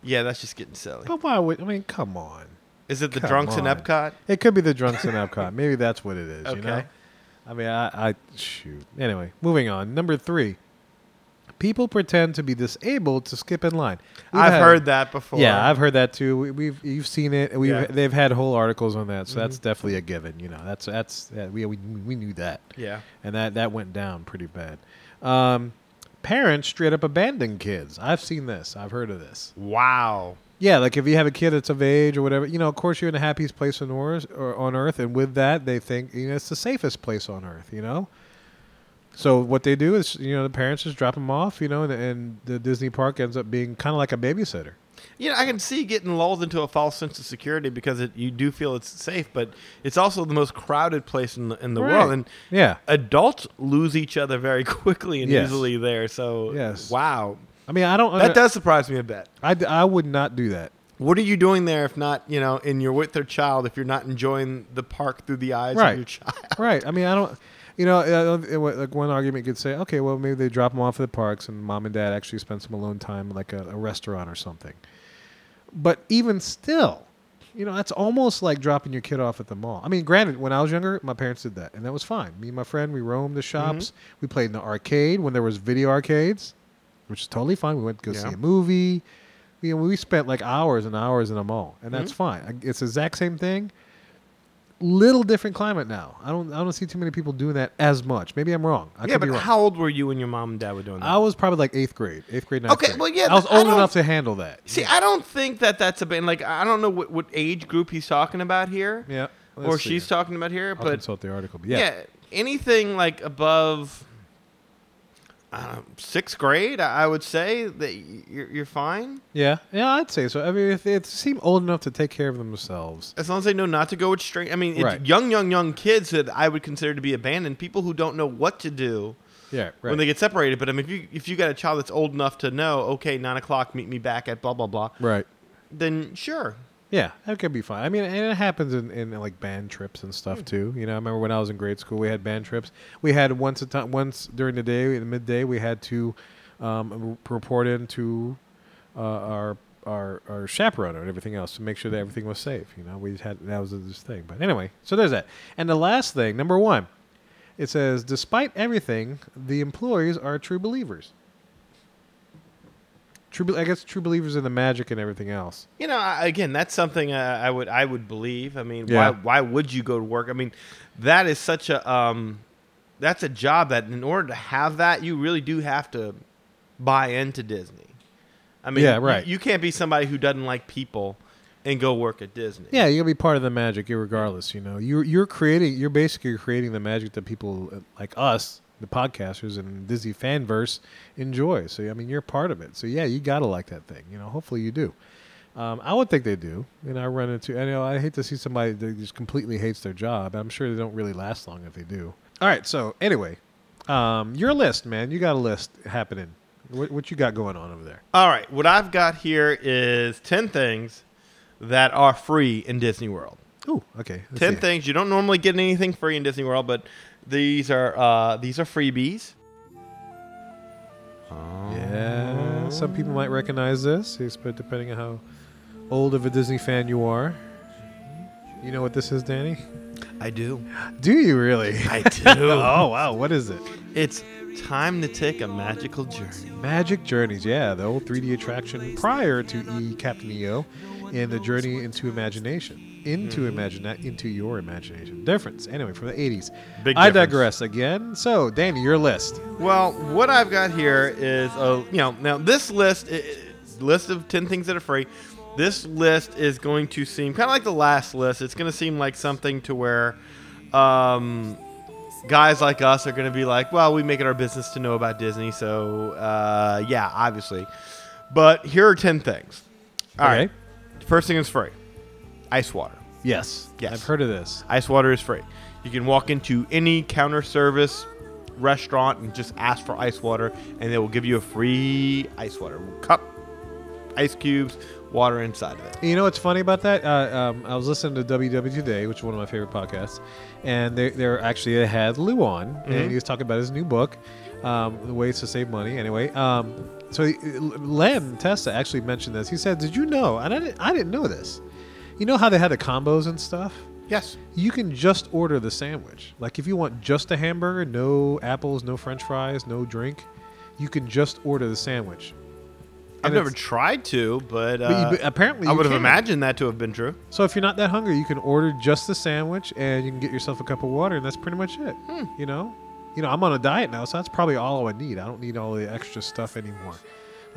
yeah, that's just getting silly. But why would come on? Is it the drunks in Epcot? It could be the drunks in Epcot. Maybe that's what it is. Okay. You know? I mean, I shoot. Anyway, moving on. Number 3. People pretend to be disabled to skip in line. I've heard that before. Yeah, I've heard that too. You've seen it. They've had whole articles on that, so that's definitely a given. You know, we knew that. Yeah, and that went down pretty bad. Parents straight up abandon kids. I've seen this. I've heard of this. Wow. Yeah, like if you have a kid that's of age or whatever, you know, of course you're in the happiest place on earth, and with that they think it's the safest place on earth. You know. So what they do is, the parents just drop them off, and the Disney park ends up being kind of like a babysitter. Yeah, I can see getting lulled into a false sense of security because you do feel it's safe, but it's also the most crowded place in the world. And adults lose each other very quickly and easily there. So, wow. I mean, that does surprise me a bit. I would not do that. What are you doing there if not, and you're with their child, if you're not enjoying the park through the eyes of your child? Right. I mean, I don't... like one argument could say, okay, well, maybe they drop them off at the parks and mom and dad actually spend some alone time like a restaurant or something. But even still, that's almost like dropping your kid off at the mall. I mean, granted, when I was younger, my parents did that, and that was fine. Me and my friend, we roamed the shops. Mm-hmm. We played in the arcade when there was video arcades, which is totally fine. We went to go see a movie. We spent like hours and hours in a mall, and that's fine. It's the exact same thing. Little different climate now. I don't see too many people doing that as much. Maybe I'm wrong. But how old were you when your mom and dad were doing that? I was probably like eighth grade, ninth grade. Okay, well, yeah. I was old enough to handle that. See, yeah. I don't think that's a bit, like, I don't know what age group he's talking about here. Yeah. Or she's talking about here. I'll consult the article. But yeah, anything like above, I don't know, sixth grade, I would say that you're fine. Yeah, I'd say so. I mean, if they seem old enough to take care of themselves, as long as they know not to go with straight. I mean, it's young kids that I would consider to be abandoned, people who don't know what to do. Yeah, right. When they get separated. But I mean, if you got a child that's old enough to know, okay, 9:00, meet me back at blah blah blah. Right. Then sure. Yeah, that could be fine. I mean, and it happens in like band trips and stuff too. I remember when I was in grade school, we had band trips. We had once during the day, in the midday, we had to report into our chaperone and everything else to make sure that everything was safe. That was this thing. But anyway, so there's that. And the last thing, number 1, it says, despite everything, the employees are true believers. True believers in the magic and everything else. Again, that's something I would believe. I mean, why would you go to work? I mean, that is such a that's a job that in order to have that, you really do have to buy into Disney. I mean, you can't be somebody who doesn't like people and go work at Disney. Yeah, you're gonna be part of the magic, irregardless. You're basically creating the magic that people like us, the podcasters and Disney fanverse, enjoy. So, I mean, you're part of it. So, yeah, you got to like that thing. Hopefully you do. I would think they do. I run into, I hate to see somebody that just completely hates their job. I'm sure they don't really last long if they do. All right. So, anyway, your list, man. You got a list happening. What you got going on over there? All right. What I've got here is 10 things that are free in Disney World. Oh, okay. 10 things. You don't normally get anything free in Disney World, but... These are freebies. Yeah, some people might recognize this, but depending on how old of a Disney fan you are, you know what this is, Danny? I do. Do you really? I do. Oh, wow. What is it? It's time to take a magical journey. Magic Journeys, yeah. The old 3D attraction prior to Captain EO and the journey into imagination. Into your imagination. Difference. Anyway, from the 80s. Big difference. I digress again. So, Danny, your list. Well, what I've got here is, now this list of 10 things that are free. This list is going to seem kind of like the last list. It's going to seem like something to where guys like us are going to be like, well, we make it our business to know about Disney. So, yeah, obviously. But here are 10 things. All right. First thing is free. Ice water. Yes. I've heard of this. Ice water is free. You can walk into any counter service restaurant and just ask for ice water, and they will give you a free ice water cup, ice cubes, water inside of it. You know what's funny about that? I was listening to WW Today, which is one of my favorite podcasts, and they had Lou on, mm-hmm. and he was talking about his new book, The Ways to Save Money. Anyway, so Len Testa actually mentioned this. He said, "Did you know?" And I didn't know this. You know how they had the combos and stuff? Yes. You can just order the sandwich. Like if you want just a hamburger, no apples, no French fries, no drink, you can just order the sandwich. I've never tried to, but apparently I would have imagined that to have been true. So if you're not that hungry, you can order just the sandwich, and you can get yourself a cup of water, and that's pretty much it. You know, I'm on a diet now, so that's probably all I need. I don't need all the extra stuff anymore,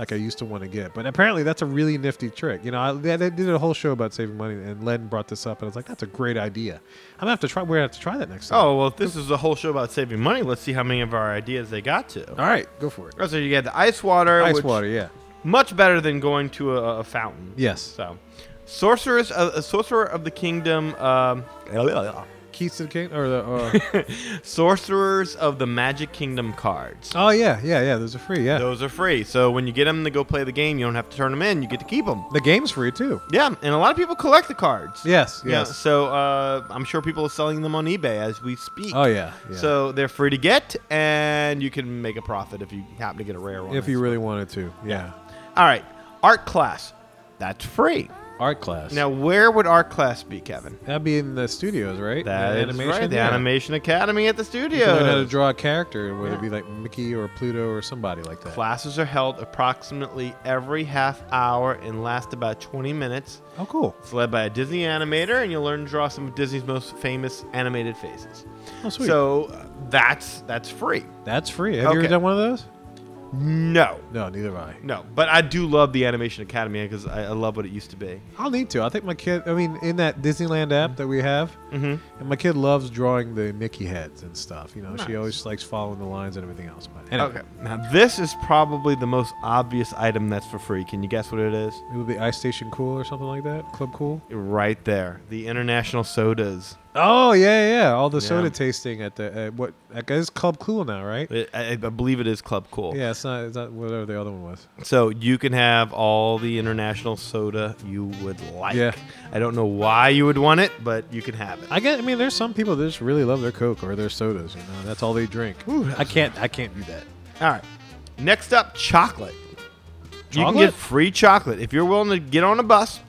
like I used to want to get. But apparently, that's a really nifty trick. You know, they did a whole show about saving money, and Len brought this up, and I was like, "That's a great idea. We're gonna have to try that next time." Oh well, if this is a whole show about saving money, let's see how many of our ideas they got to. All right, go for it. So you get the ice water, yeah. Much better than going to a fountain. Yes. So, Sorcerer of the Kingdom. Keys to the Kingdom? Sorcerers of the Magic Kingdom cards. Oh, yeah. Those are free, yeah. So, when you get them to go play the game, you don't have to turn them in. You get to keep them. The game's free, too. Yeah, and a lot of people collect the cards. Yes. Yeah, so, I'm sure people are selling them on eBay as we speak. Oh, yeah. So, they're free to get, and you can make a profit if you happen to get a rare one. If you really wanted to, yeah. All right, art class. That's free. Art class. Now, where would art class be, Kevin? That'd be in the studios, right? That's right. The Animation Academy at the studios. You learn how to draw a character, whether it be like Mickey or Pluto or somebody like that. Classes are held approximately every half hour and last about 20 minutes. Oh, cool. It's led by a Disney animator, and you'll learn to draw some of Disney's most famous animated faces. Oh, sweet. So that's free. That's free. Have you ever done one of those? No, neither have I. No, but I do love the Animation Academy because I love what it used to be. I'll need to. I think my kid, in that Disneyland app that we have, mm-hmm. and my kid loves drawing the Mickey heads and stuff. You know, nice. She always likes following the lines and everything else. But anyway. Okay. Now, this is probably the most obvious item that's for free. Can you guess what it is? It would be Ice Station Cool or something like that? Club Cool? Right there. The international sodas. Oh, yeah. All the soda tasting at the what? It's Club Cool now, right? I believe it is Club Cool. Yeah, it's not whatever the other one was. So you can have all the international soda you would like. Yeah. I don't know why you would want it, but you can have it. I mean, there's some people that just really love their Coke or their sodas. You know, that's all they drink. Ooh, I can't do that. All right. Next up, chocolate. You can get free chocolate if you're willing to get on a bus.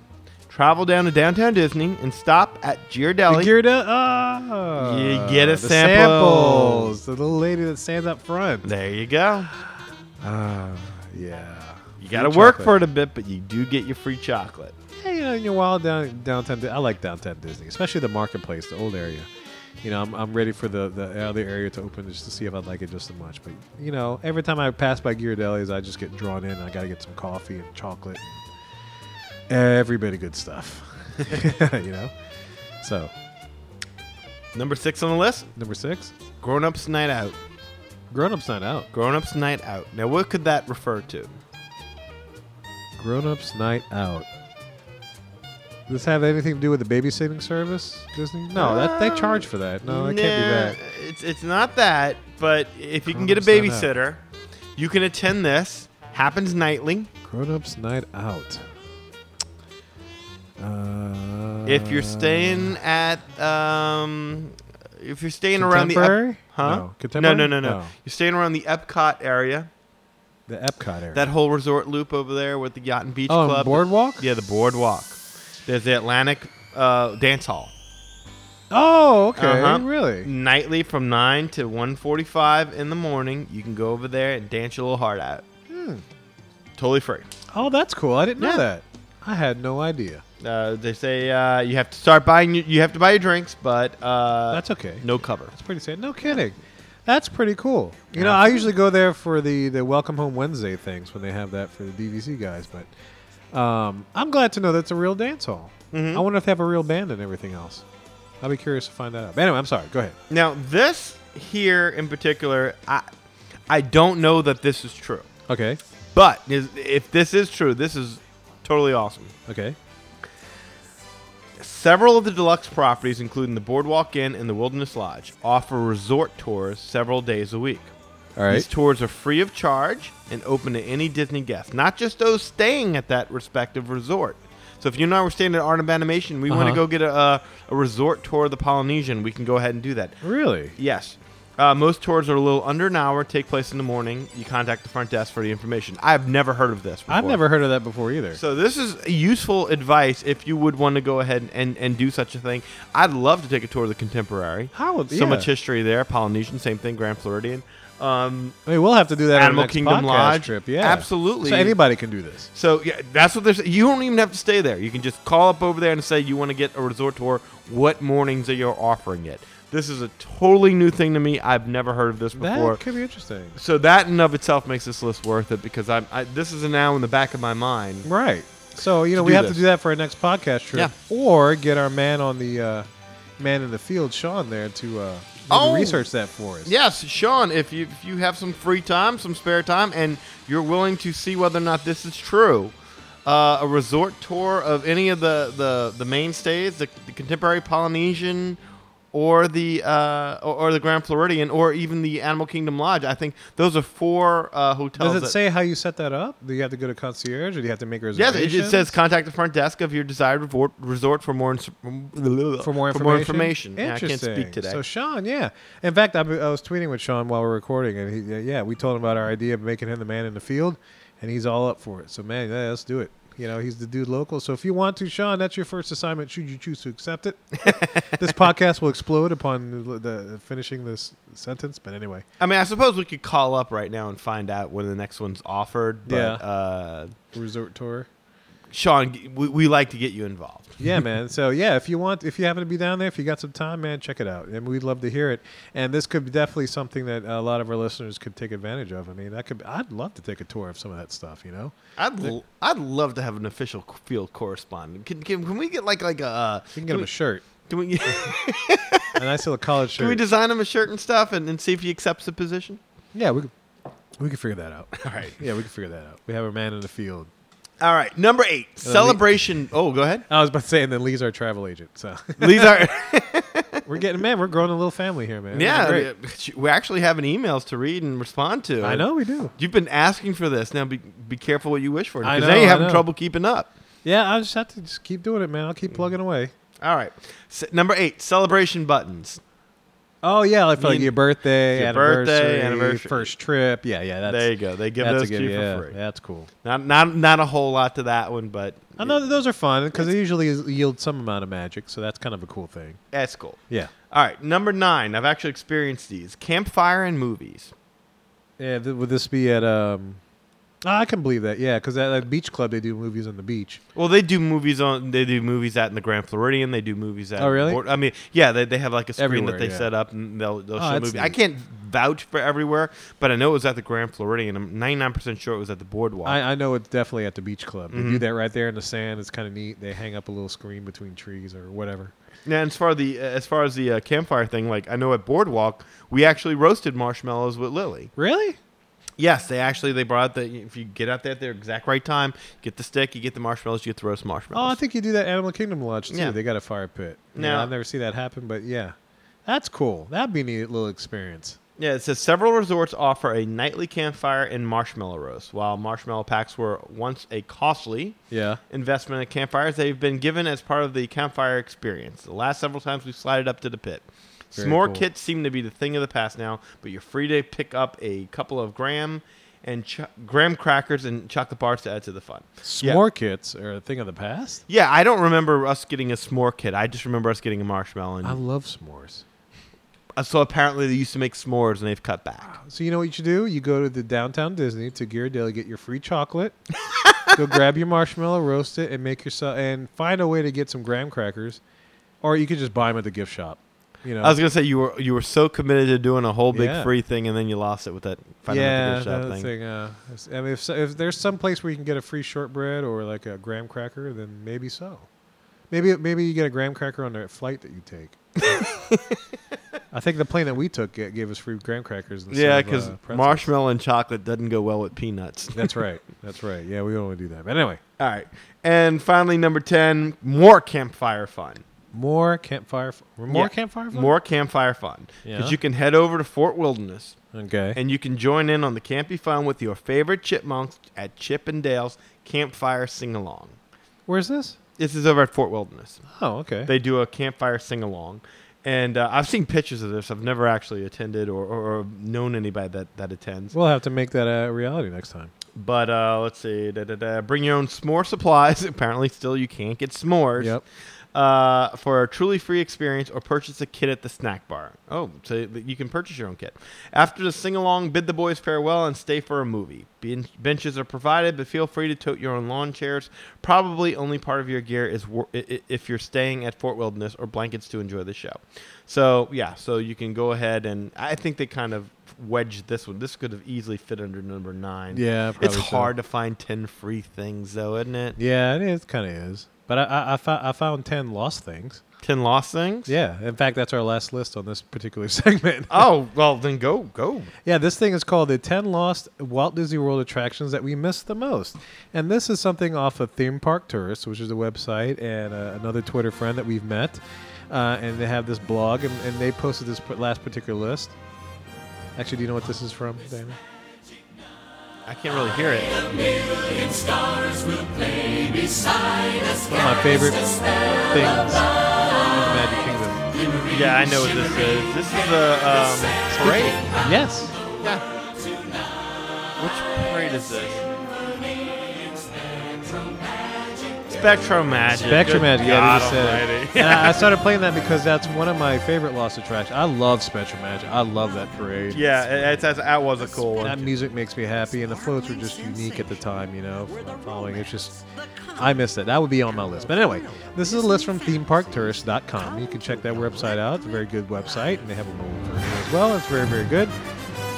Travel down to downtown Disney and stop at Ghirardelli. You get a sample. The little lady that stands up front. There you go. Yeah. You got to work for it a bit, but you do get your free chocolate. Hey, you're wild downtown. I like downtown Disney, especially the marketplace, the old area. You know, I'm ready for the other area to open just to see if I'd like it just as much. But, you know, every time I pass by Ghirardelli's, I just get drawn in. I got to get some coffee and chocolate. Every bit of good stuff. You know? So. Number 6 on the list? Number 6? Grown-ups night out. Now, what could that refer to? Grown-ups night out. Does this have anything to do with the babysitting service, Disney? No, that they charge for that. No, it can't be that. It's not that, but if you can get a babysitter, you can attend this. Happens nightly. Grown-ups night out. If you're staying at, around the No. You're staying around the Epcot area. That whole resort loop over there with the Yacht and Beach Club. Oh, Boardwalk? Yeah, the Boardwalk. There's the Atlantic Dance Hall. Oh, okay. Uh-huh. Really? Nightly from 9 to 1:45 in the morning. You can go over there and dance your little heart out. Hmm. Totally free. Oh, that's cool. I didn't know that. I had no idea. They say you have to start buying. You have to buy your drinks, but that's okay. No cover. That's pretty sad. No kidding. That's pretty cool. You know, I usually go there for the Welcome Home Wednesday things when they have that for the DVC guys. But I'm glad to know that's a real dance hall. Mm-hmm. I wonder if they have a real band and everything else. I'll be curious to find that out. But anyway, I'm sorry. Go ahead. Now, this here in particular, I don't know that this is true. Okay. But if this is true, this is totally awesome. Okay. Several of the deluxe properties, including the Boardwalk Inn and the Wilderness Lodge, offer resort tours several days a week. All right. These tours are free of charge and open to any Disney guest, not just those staying at that respective resort. So if you and I were staying at Art of Animation, we want to go get a resort tour of the Polynesian, we can go ahead and do that. Really? Yes. Most tours are a little under an hour, take place in the morning. You contact the front desk for the information. I've never heard of this before. I've never heard of that before either. So this is useful advice if you would want to go ahead and do such a thing. I'd love to take a tour of the Contemporary. So much history there. Polynesian, same thing, Grand Floridian. I mean, we'll have to do that Animal Kingdom Lodge trip. Yeah, absolutely. So anybody can do this. So yeah, that's what there's. You don't even have to stay there. You can just call up over there and say you want to get a resort tour. What mornings are you offering it? This is a totally new thing to me. I've never heard of this before. That could be interesting. So that in and of itself makes this list worth it because this is now in the back of my mind. Right. So you know we have to do that for our next podcast trip, or get our man in the field, Sean, there to research that for us. Yes, Sean. If you have some free time, some spare time, and you're willing to see whether or not this is true. A resort tour of any of the mainstays, the Contemporary Polynesian or the Grand Floridian or even the Animal Kingdom Lodge. I think those are four hotels. Does it say how you set that up? Do you have to go to concierge or do you have to make reservations? Yes, it says contact the front desk of your desired resort for more information. Interesting. I can't speak today. So Sean, in fact, I was tweeting with Sean while we were recording and we told him about our idea of making him the man in the field. And he's all up for it. So, man, let's do it. You know, he's the dude local. So if you want to, Sean, that's your first assignment should you choose to accept it. This podcast will explode upon the finishing this sentence. But anyway. I mean, I suppose we could call up right now and find out when the next one's offered. But, resort tour. Sean, we like to get you involved. Yeah, man. So, if you happen to be down there, if you got some time, man, check it out. And we'd love to hear it. And this could be definitely something that a lot of our listeners could take advantage of. I mean, I'd love to take a tour of some of that stuff, you know? I'd love to have an official field correspondent. Can we get like a... you can get him a shirt. Can we? A nice little college shirt. Can we design him a shirt and stuff and see if he accepts the position? Yeah, we can figure that out. All right. Yeah, we can figure that out. We have a man in the field. All right, number 8, celebration. Oh, go ahead. I was about to say, and then Lee's our travel agent. So Lee's our. We're growing a little family here, man. Yeah, we actually have emails to read and respond to. I know we do. You've been asking for this. Now be careful what you wish for. Because now you're having trouble keeping up. Yeah, I just have to keep doing it, man. I'll keep plugging away. All right, number 8, celebration buttons. Oh, yeah, like your birthday, anniversary, first trip. Yeah, that's... There you go. They give those to you for free. That's cool. Not a whole lot to that one, but... I know those are fun because they usually yield some amount of magic, so that's kind of a cool thing. That's cool. Yeah. All right, number 9. I've actually experienced these. Campfire and movies. Yeah, would this be at... I can believe that, yeah, because at the beach club they do movies on the beach. Well, they do movies out in the Grand Floridian. They do movies out. Oh, really? They have like a screen everywhere, that they set up and they'll show movies. Neat. I can't vouch for everywhere, but I know it was at the Grand Floridian. I'm 99% sure it was at the Boardwalk. I know it's definitely at the beach club. They do that right there in the sand. It's kind of neat. They hang up a little screen between trees or whatever. Now, as far as the campfire thing, like I know at Boardwalk we actually roasted marshmallows with Lily. Really? Yes, they brought if you get out there at the exact right time, get the stick, you get the marshmallows, you get the roast marshmallows. Oh, I think you do that Animal Kingdom Lodge, too. Yeah. They got a fire pit. No, I've never seen that happen, but yeah. That's cool. That'd be a neat little experience. Yeah, it says several resorts offer a nightly campfire and marshmallow roast. While marshmallow packs were once a costly investment in campfires, they've been given as part of the campfire experience. The last several times we've slided up to the pit. Very S'more cool. Kits seem to be the thing of the past now, but you're free to pick up a couple of graham and graham crackers and chocolate bars to add to the fun. S'more kits are a thing of the past? Yeah, I don't remember us getting a s'more kit. I just remember us getting a marshmallow. And I love s'mores. So apparently they used to make s'mores and they've cut back. So you know what you should do? You go to the downtown Disney to Ghirardelli, get your free chocolate. Go grab your marshmallow, roast it, and make yourself, and find a way to get some graham crackers, or you could just buy them at the gift shop. You know, I was gonna say you were so committed to doing a whole big free thing, and then you lost it with that. Gift shop thing. I mean, if there's some place where you can get a free shortbread or like a graham cracker, then maybe so. Maybe you get a graham cracker on the flight that you take. I think the plane that we took gave us free graham crackers. Yeah, because marshmallow and chocolate doesn't go well with peanuts. That's right. Yeah, we don't want to do that. But anyway. All right. And finally, number 10, more campfire fun. More campfire fun. Because you can head over to Fort Wilderness. Okay. And you can join in on the campy fun with your favorite chipmunks at Chip and Dale's Campfire Sing-Along. Where's this? This is over at Fort Wilderness. Oh, okay. They do a campfire sing-along. And I've seen pictures of this. I've never actually attended or known anybody that attends. We'll have to make that a reality next time. But let's see. Bring your own s'more supplies. Apparently still you can't get s'mores. Yep. For a truly free experience or purchase a kit at the snack bar. Oh, so you can purchase your own kit. After the sing-along, bid the boys farewell and stay for a movie. Benches are provided, but feel free to tote your own lawn chairs. Probably only part of your gear is if you're staying at Fort Wilderness or blankets to enjoy the show. So, yeah, so you can go ahead and I think they kind of wedged this one. This could have easily fit under number 9. Yeah, probably. It's hard to find 10 free things, though, isn't it? Yeah, it kind of is. But I found 10 lost things. 10 lost things? Yeah. In fact, that's our last list on this particular segment. Oh, well, then go. Yeah, this thing is called the 10 Lost Walt Disney World Attractions That We Missed the Most. And this is something off of Theme Park Tourists, which is a website, and another Twitter friend that we've met. And they have this blog, and they posted this last particular list. Actually, do you know what this is from, Danny? I can't really hear it. One of my favorite things in Magic Kingdom. Yeah, I know what this is. This is a parade. Yes. Yeah. Which parade is this? Spectrum Magic. Yeah, you said it. I started playing that because that's one of my favorite lost attractions. I love Spectrum Magic. I love that parade. Yeah, that was a cool one. That music makes me happy, and the floats were just unique at the time, you know, following. It's just, I miss it. That would be on my list. But anyway, this is a list from themeparktourist.com. You can check that website out. It's a very good website, and they have a mobile version as well. It's very, very good.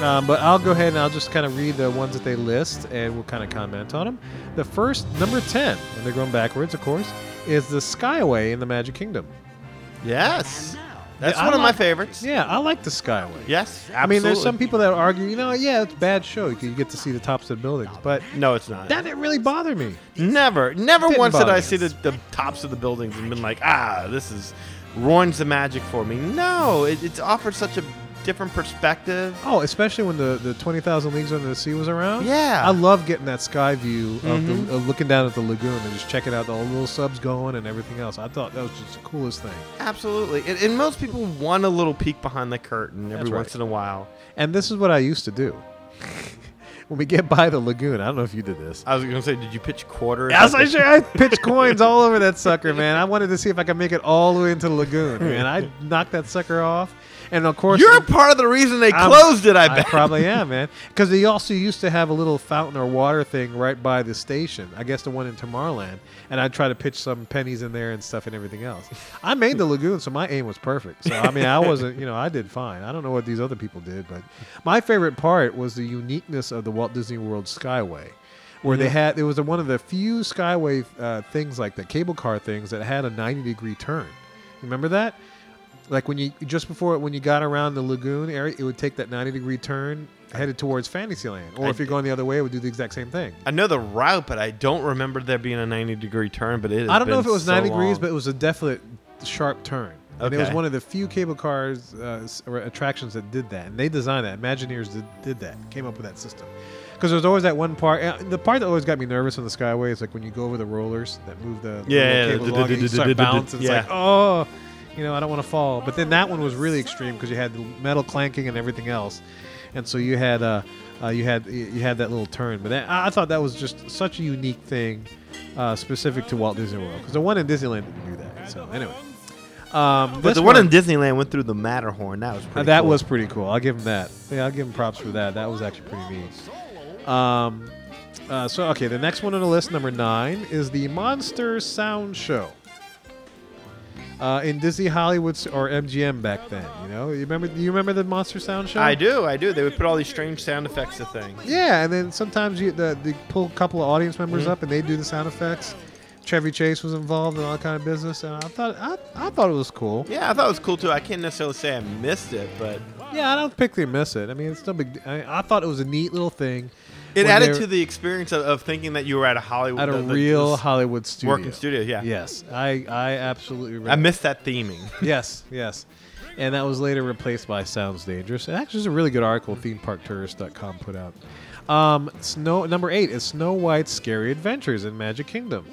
But I'll go ahead and I'll just kind of read the ones that they list, and we'll kind of comment on them. The first, number 10, and they're going backwards, of course, is the Skyway in the Magic Kingdom. Yes. That's one of my favorites. Yeah, I like the Skyway. Yes, absolutely. I mean, there's some people that argue, it's a bad show. You get to see the tops of the buildings. But no, it's not. That didn't really bother me. Never once did I see the tops of the buildings and been like, this is ruins the magic for me. No, it's offered such a different perspective. Oh, especially when the 20,000 Leagues Under the Sea was around. Yeah. I love getting that sky view of looking down at the lagoon and just checking out all the little subs going and everything else. I thought that was just the coolest thing. Absolutely. And most people want a little peek behind the curtain once in a while. And this is what I used to do. When we get by the lagoon, I don't know if you did this. I was going to say, did you pitch quarters? Yes, I pitched coins all over that sucker, man. I wanted to see if I could make it all the way into the lagoon, man. I knocked that sucker off. And of course, you're part of the reason they closed it, I bet. I probably am, man. Because they also used to have a little fountain or water thing right by the station. I guess the one in Tomorrowland. And I'd try to pitch some pennies in there and stuff and everything else. I made the lagoon, so my aim was perfect. So, I mean, I wasn't, I did fine. I don't know what these other people did, but my favorite part was the uniqueness of the Walt Disney World Skyway. Where it was one of the few Skyway things like the cable car things that had a 90-degree turn. Remember that? Like when you got around the lagoon area, it would take that 90-degree turn headed towards Fantasyland. Or if you're going the other way, it would do the exact same thing. I know the route, but I don't remember there being a 90-degree turn. But I don't know if it was so 90 degrees, but it was a definite sharp turn. Okay. And it was one of the few cable cars attractions that did that. And they designed that. Imagineers did that. Came up with that system. Because there's always that one part. The part that always got me nervous on the Skyway is like when you go over the rollers that move the cable along and you start bouncing. It's like, oh... you know, I don't want to fall. But then that one was really extreme because you had the metal clanking and everything else, and so you had that little turn. But that, I thought that was just such a unique thing, specific to Walt Disney World, because the one in Disneyland didn't do that. So anyway. But the one in Disneyland went through the Matterhorn. That was pretty cool. That was pretty cool. I'll give him that. Yeah, I'll give him props for that. That was actually pretty neat. Okay, the next one on the list, number 9, is the Monster Sound Show. In Disney Hollywood or MGM back then, you know, you remember the Monster Sound Show? I do. They would put all these strange sound effects to things. Yeah, and then sometimes they pull a couple of audience members up and they do the sound effects. Chevy Chase was involved in all kind of business, and I thought it was cool. Yeah, I thought it was cool too. I can't necessarily say I missed it, but yeah, I don't particularly miss it. I mean, it's no big. I thought it was a neat little thing. It added to the experience of thinking that you were at a Hollywood, real Hollywood studio, working studio. Yeah. Yes, I absolutely remember. I missed that theming. Yes, and that was later replaced by Sounds Dangerous. And actually, there's a really good article themeparktourist.com put out. Number 8 is Snow White's Scary Adventures in Magic Kingdom.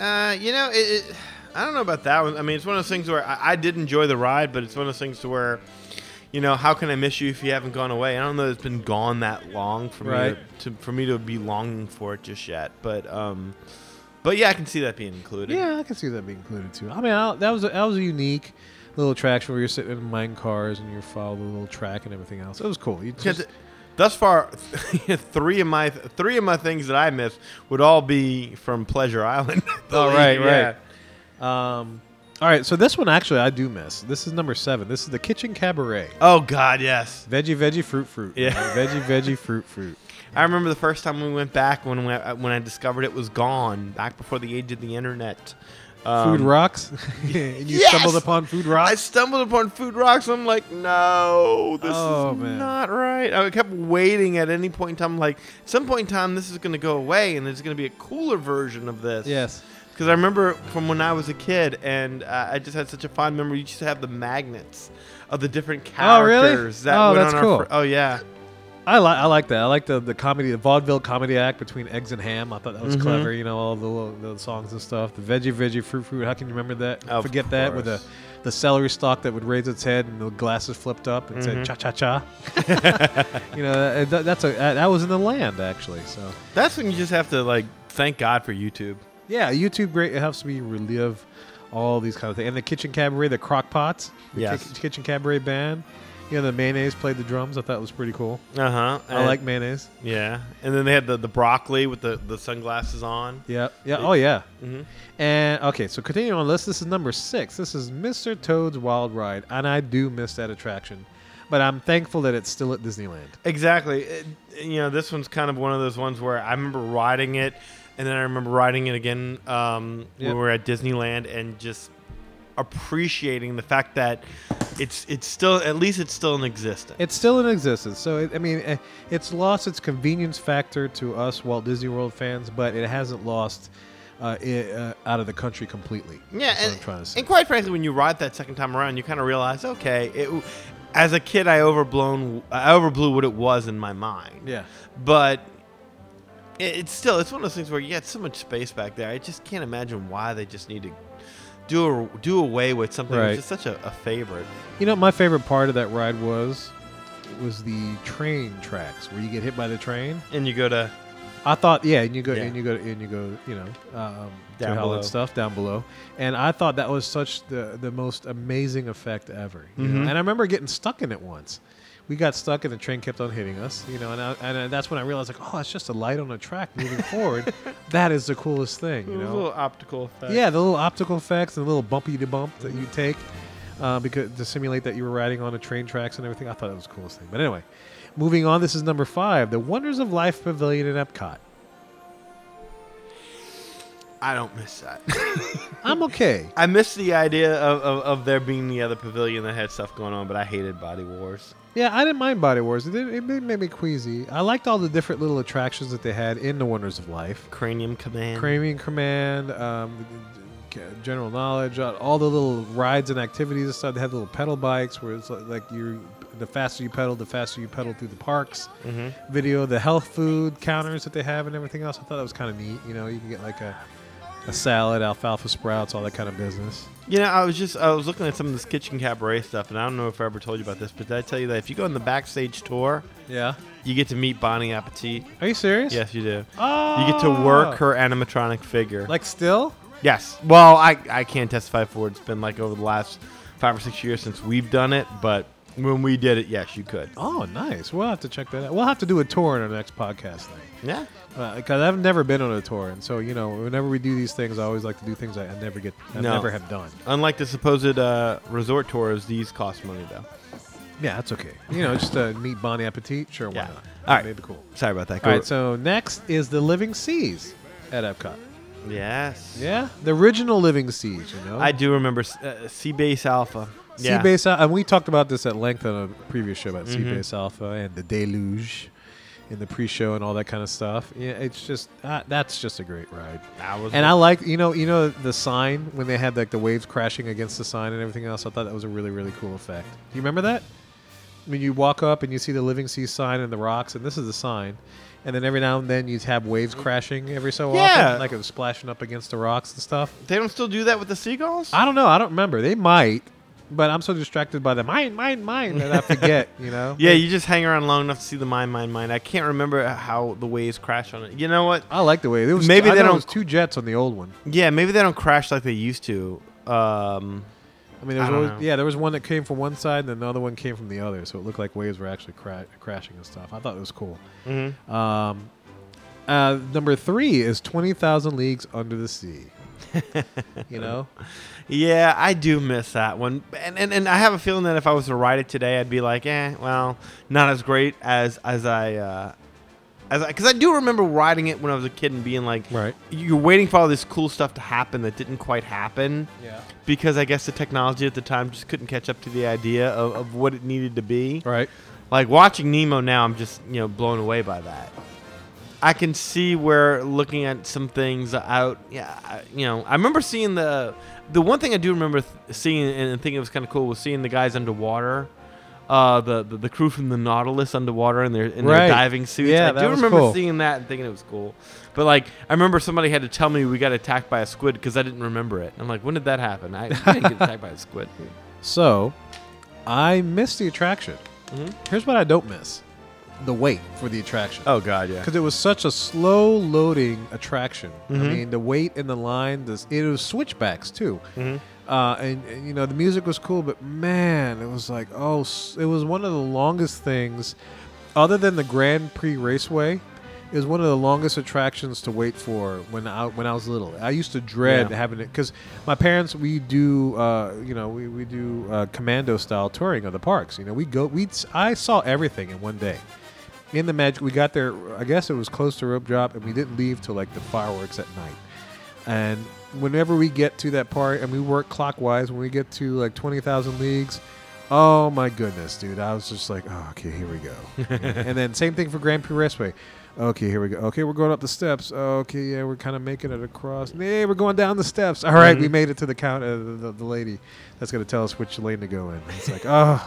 I don't know about that one. I mean, it's one of those things where I did enjoy the ride, but it's one of those things where, you know, how can I miss you if you haven't gone away? I don't know. It's been gone that long for me to be longing for it just yet. But yeah, I can see that being included. Yeah, I can see that being included too. I mean, that was a unique little attraction where you're sitting in mine cars and you follow the little track and everything else. It was cool. Thus far, three of my things that I miss would all be from Pleasure Island. Right. All right, so this one actually I do miss. This is number 7. This is the Kitchen Cabaret. Oh God, yes. Veggie, fruit. Yeah. Veggie, fruit. I remember the first time we went back when I discovered it was gone back before the age of the internet. Food Rocks? And you stumbled upon Food Rocks? I stumbled upon Food Rocks. I'm like, no, this is not right. I kept waiting at any point in time. Like, at some point in time, this is going to go away, and there's going to be a cooler version of this. Yes. Because I remember from when I was a kid, and I just had such a fond memory. You used to have the magnets of the different characters. Oh, really? That's on cool. Oh, yeah. I like that. I like the comedy, the vaudeville comedy act between eggs and ham. I thought that was clever. You know, all the songs and stuff. The veggie, fruit. How can you remember that? Forget that with the celery stalk that would raise its head and the glasses flipped up and said cha cha cha. You know, that was in the land actually. So that's when you just have to like thank God for YouTube. Yeah, YouTube great. It helps me relive all these kind of things. And the Kitchen Cabaret, the crock pots, Kitchen Cabaret band. Yeah, the mayonnaise played the drums. I thought it was pretty cool. Uh-huh. I like mayonnaise. Yeah. And then they had the broccoli with the sunglasses on. Yeah. Yeah. Oh, yeah. Mm-hmm. And, okay, so continuing on the list, this is number 6. This is Mr. Toad's Wild Ride, and I do miss that attraction, but I'm thankful that it's still at Disneyland. Exactly. This one's kind of one of those ones where I remember riding it, and then I remember riding it again when we were at Disneyland and just appreciating the fact that it's still in existence. So it's lost its convenience factor to us Walt Disney World fans, but it hasn't lost out of the country completely. Yeah, and I'm trying to say. And quite frankly, when you ride that second time around, you kind of realize, okay, as a kid, I overblew what it was in my mind. Yeah, but it's one of those things where you got so much space back there. I just can't imagine why they just need to do away with something which is such a favorite. You know, my favorite part of that ride was the train tracks where you get hit by the train and you go to. I thought, to hell and stuff down below, and I thought that was such the most amazing effect ever. You know? And I remember getting stuck in it once. We got stuck and the train kept on hitting us, you know, and that's when I realized, like, oh, it's just a light on a track moving forward. That is the coolest thing, you know. The little optical effects. Yeah, the little optical effects and the little bumpy-to-bump that you take because to simulate that you were riding on a train tracks and everything. I thought that was the coolest thing. But anyway, moving on, this is number 5, the Wonders of Life Pavilion at Epcot. I don't miss that. I'm okay. I miss the idea of there being the other pavilion that had stuff going on, but I hated Body Wars. Yeah, I didn't mind Body Wars. It made me queasy. I liked all the different little attractions that they had in the Wonders of Life. Cranium Command, General Knowledge, all the little rides and activities and stuff. They had little pedal bikes where it's like the faster you pedal through the parks. Video, the health food counters that they have and everything else. I thought that was kind of neat. You know, you can get like a a salad, alfalfa sprouts, all that kind of business. You know, I was looking at some of this kitchen cabaret stuff, and I don't know if I ever told you about this, but did I tell you that if you go on the backstage tour, yeah, you get to meet Bonnie Appetit. Are you serious? Yes, you do. Oh. You get to work her animatronic figure. Like still? Yes. Well, I can't testify for it. It's been like over the last 5 or 6 years since we've done it, but when we did it, yes, you could. Oh, nice. We'll have to check that out. We'll have to do a tour in our next podcast thing. Yeah. Because I've never been on a tour, and so, you know, whenever we do these things, I always like to do things I never have done. Unlike the supposed resort tours, these cost money, though. Yeah, that's okay. You know, just meet Bonnie Appetit. Sure, yeah. Why not? All right. Maybe cool. Sorry about that. All right, so next is the Living Seas at Epcot. Yes. Yeah? The original Living Seas, you know? I do remember Seabase Alpha. Yeah. Seabase Alpha. And we talked about this at length on a previous show about Seabase Alpha and the Deluge in the pre-show and all that kind of stuff. Yeah, it's just that's just a great ride. I like you know the sign when they had like the waves crashing against the sign and everything else. I thought that was a really, really cool effect. Do you remember that? I mean, you walk up and you see the Living Sea sign and the rocks, and this is the sign. And then every now and then you'd have waves crashing every so often, like it was splashing up against the rocks and stuff. They don't still do that with the seagulls? I don't know. I don't remember. They might. But I'm so distracted by the mine that I forget, you know? Yeah, you just hang around long enough to see the mine. I can't remember how the waves crash on it. You know what? I like the waves. It was two jets on the old one. Yeah, maybe they don't crash like they used to. I mean, there was one that came from one side, and another one came from the other, so it looked like waves were actually crashing and stuff. I thought it was cool. Mm-hmm. Number 3 is 20,000 Leagues Under the Sea. You know? Yeah, I do miss that one. And I have a feeling that if I was to ride it today, I'd be like, not as great as I, because I do remember riding it when I was a kid and being like, right, you're waiting for all this cool stuff to happen that didn't quite happen. Yeah. Because I guess the technology at the time just couldn't catch up to the idea of what it needed to be. Right. Like watching Nemo now, I'm just, you know, blown away by that. I can see where looking at some things out, I remember seeing the one thing I do remember seeing and thinking it was kind of cool was seeing the guys underwater, the crew from the Nautilus underwater in their diving suits. Yeah, I do remember seeing that and thinking it was cool. But like, I remember somebody had to tell me we got attacked by a squid because I didn't remember it. I'm like, when did that happen? I didn't get attacked by a squid. So, I missed the attraction. Mm-hmm. Here's what I don't miss. The wait for the attraction. Oh, God, yeah. Because it was such a slow-loading attraction. Mm-hmm. I mean, the wait in the line, it was switchbacks, too. Mm-hmm. And, you know, the music was cool, but, man, it was like, it was one of the longest things, other than the Grand Prix Raceway, it was one of the longest attractions to wait for when I was little. I used to dread having it, because my parents, we do, we do commando-style touring of the parks. You know, I saw everything in one day. In the Magic, we got there, I guess it was close to rope drop, and we didn't leave till like the fireworks at night. And whenever we get to that part, and we work clockwise, when we get to like 20,000 leagues, oh my goodness, dude. I was just like, okay, here we go. And then same thing for Grand Prix Raceway. Okay, here we go. Okay, we're going up the steps. Okay, yeah, we're kind of making it across. Hey, we're going down the steps. All right, we made it to the count of the lady that's going to tell us which lane to go in. It's like,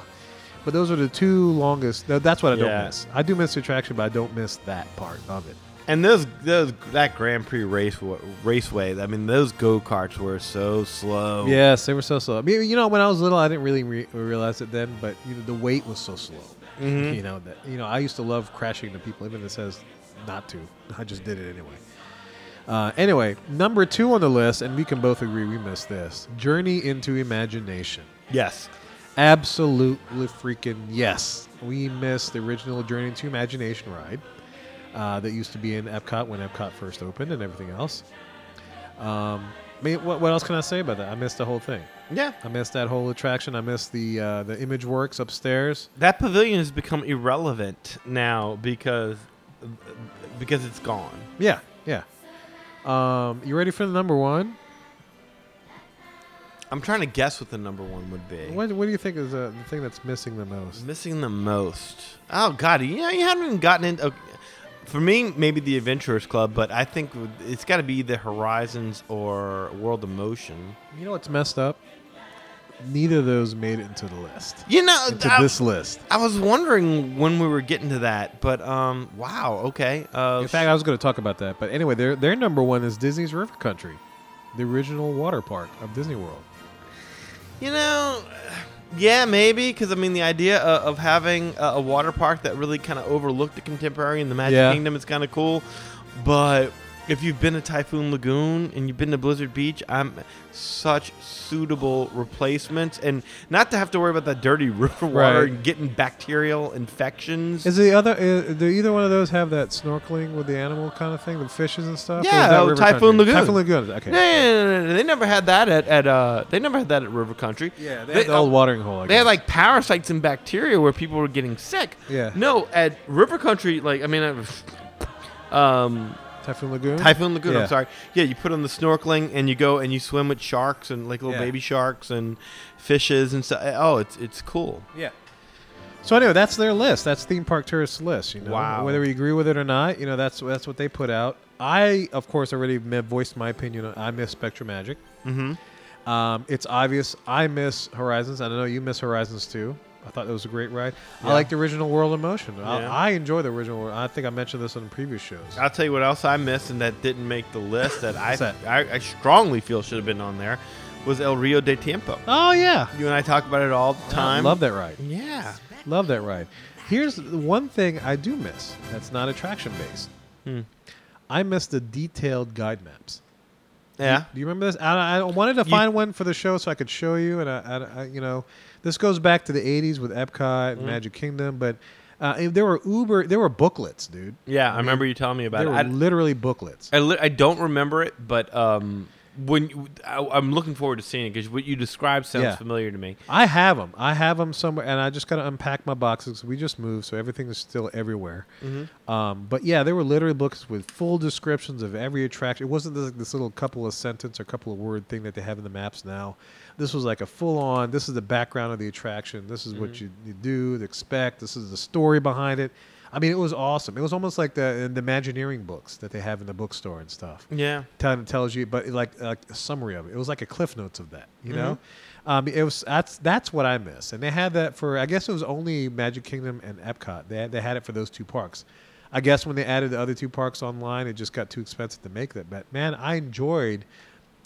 But those are the two longest. That's what I don't miss. I do miss the attraction, but I don't miss that part of it. And that Grand Prix raceway, I mean, those go-karts were so slow. Yes, they were so slow. I mean, you know, when I was little, I didn't really realize it then, but you know, the wait was so slow. Mm-hmm. You know, I used to love crashing into people, even if it says not to. I just did it anyway. Anyway, number 2 on the list, and we can both agree we missed this, Journey into Imagination. Yes. Absolutely freaking yes. We missed the original Journey into Imagination ride that used to be in Epcot when Epcot first opened and everything else. I mean, what else can I say about that? I missed the whole thing. Yeah. I missed that whole attraction. I missed the Image Works upstairs. That pavilion has become irrelevant now because it's gone. Yeah, yeah. You ready for the number 1? I'm trying to guess what the number 1 would be. What do you think is the thing that's missing the most? Missing the most. Oh, God. You know, you haven't even gotten into... Okay. For me, maybe the Adventurers Club, but I think it's got to be the Horizons or World of Motion. You know what's messed up? Neither of those made it into the list. You know, this list. I was wondering when we were getting to that, but wow, okay. In fact, I was going to talk about that, but anyway, their number 1 is Disney's River Country. the original water park of Disney World. You know, yeah, maybe, because, I mean, the idea of having a water park that really kind of overlooked the Contemporary and the Magic Kingdom is kind of cool, but... If you've been to Typhoon Lagoon and you've been to Blizzard Beach, I'm such suitable replacements. And not to have to worry about that dirty river water and getting bacterial infections. Is the other? Do either one of those have that snorkeling with the animal kind of thing, the fishes and stuff? Yeah, Typhoon Lagoon. Typhoon Lagoon. Okay. No. They never had that at River Country. Yeah, they had the old watering hole. They had like parasites and bacteria where people were getting sick. Yeah. No, at River Country, Typhoon Lagoon. Yeah. I'm sorry. Yeah, you put on the snorkeling and you go and you swim with sharks and like little baby sharks and fishes and stuff. Oh, it's cool. Yeah. So anyway, that's their list. That's theme park tourists' list. You know, wow. Whether we agree with it or not, you know, that's what they put out. I, of course, already voiced my opinion on I miss Spectrum Magic. Mm-hmm. It's obvious. I miss Horizons. I know you miss Horizons too. I thought it was a great ride. Yeah. I like the original World of Motion. Yeah. I enjoy the original World. I think I mentioned this on previous shows. I'll tell you what else I missed and that didn't make the list that I strongly feel should have been on there was El Rio de Tiempo. Oh, yeah. You and I talk about it all the time. I love that ride. Yeah. Love that ride. Here's one thing I do miss that's not attraction-based. I miss the detailed guide maps. Yeah. Do you remember this? I wanted to find one for the show so I could show you, and I you know... This goes back to the 80s with Epcot and Magic Kingdom, but there were booklets, dude. Yeah, I remember you telling me about it. There were literally booklets. I don't remember it, but I'm looking forward to seeing it because what you described sounds familiar to me. I have them somewhere, and I just got to unpack my boxes. We just moved, so everything is still everywhere. Mm-hmm. But yeah, there were literally books with full descriptions of every attraction. It wasn't this little couple of sentence or couple of word thing that they have in the maps now. This was like a full-on, this is the background of the attraction. This is what you do, expect. This is the story behind it. I mean, it was awesome. It was almost like the Imagineering books that they have in the bookstore and stuff. Yeah. Tells you, but like a summary of it. It was like a Cliff Notes of that, you know? It was that's what I miss. And they had that for, I guess it was only Magic Kingdom and Epcot. They had it for those two parks. I guess when they added the other two parks online, it just got too expensive to make that. But, man, I enjoyed...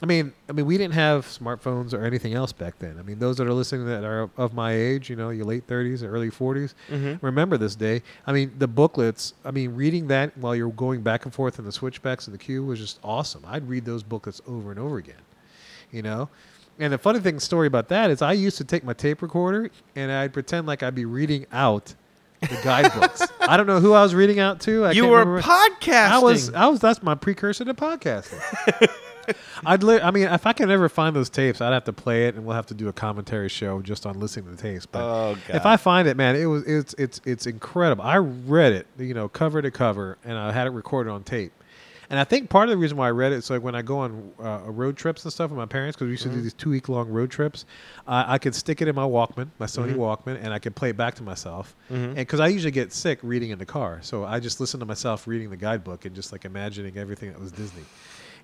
I mean, we didn't have smartphones or anything else back then. I mean, those that are listening that are of my age, you know, your late 30s or early 40s, remember this day. I mean, the booklets, I mean, reading that while you're going back and forth in the switchbacks in the queue was just awesome. I'd read those booklets over and over again, you know. And the funny thing story about that is I used to take my tape recorder and I'd pretend like I'd be reading out the guidebooks. I don't know who I was reading out to. You were podcasting. I was. That's my precursor to podcasting. If I can ever find those tapes, I'd have to play it, and we'll have to do a commentary show just on listening to the tapes. But if I find it, man, it's incredible. I read it, you know, cover to cover, and I had it recorded on tape. And I think part of the reason why I read it is like when I go on road trips and stuff with my parents, because we used to do these 2-week long road trips, I could stick it in my Walkman, my Sony Walkman, and I could play it back to myself. And because I usually get sick reading in the car, so I just listened to myself reading the guidebook and just like imagining everything that was Disney.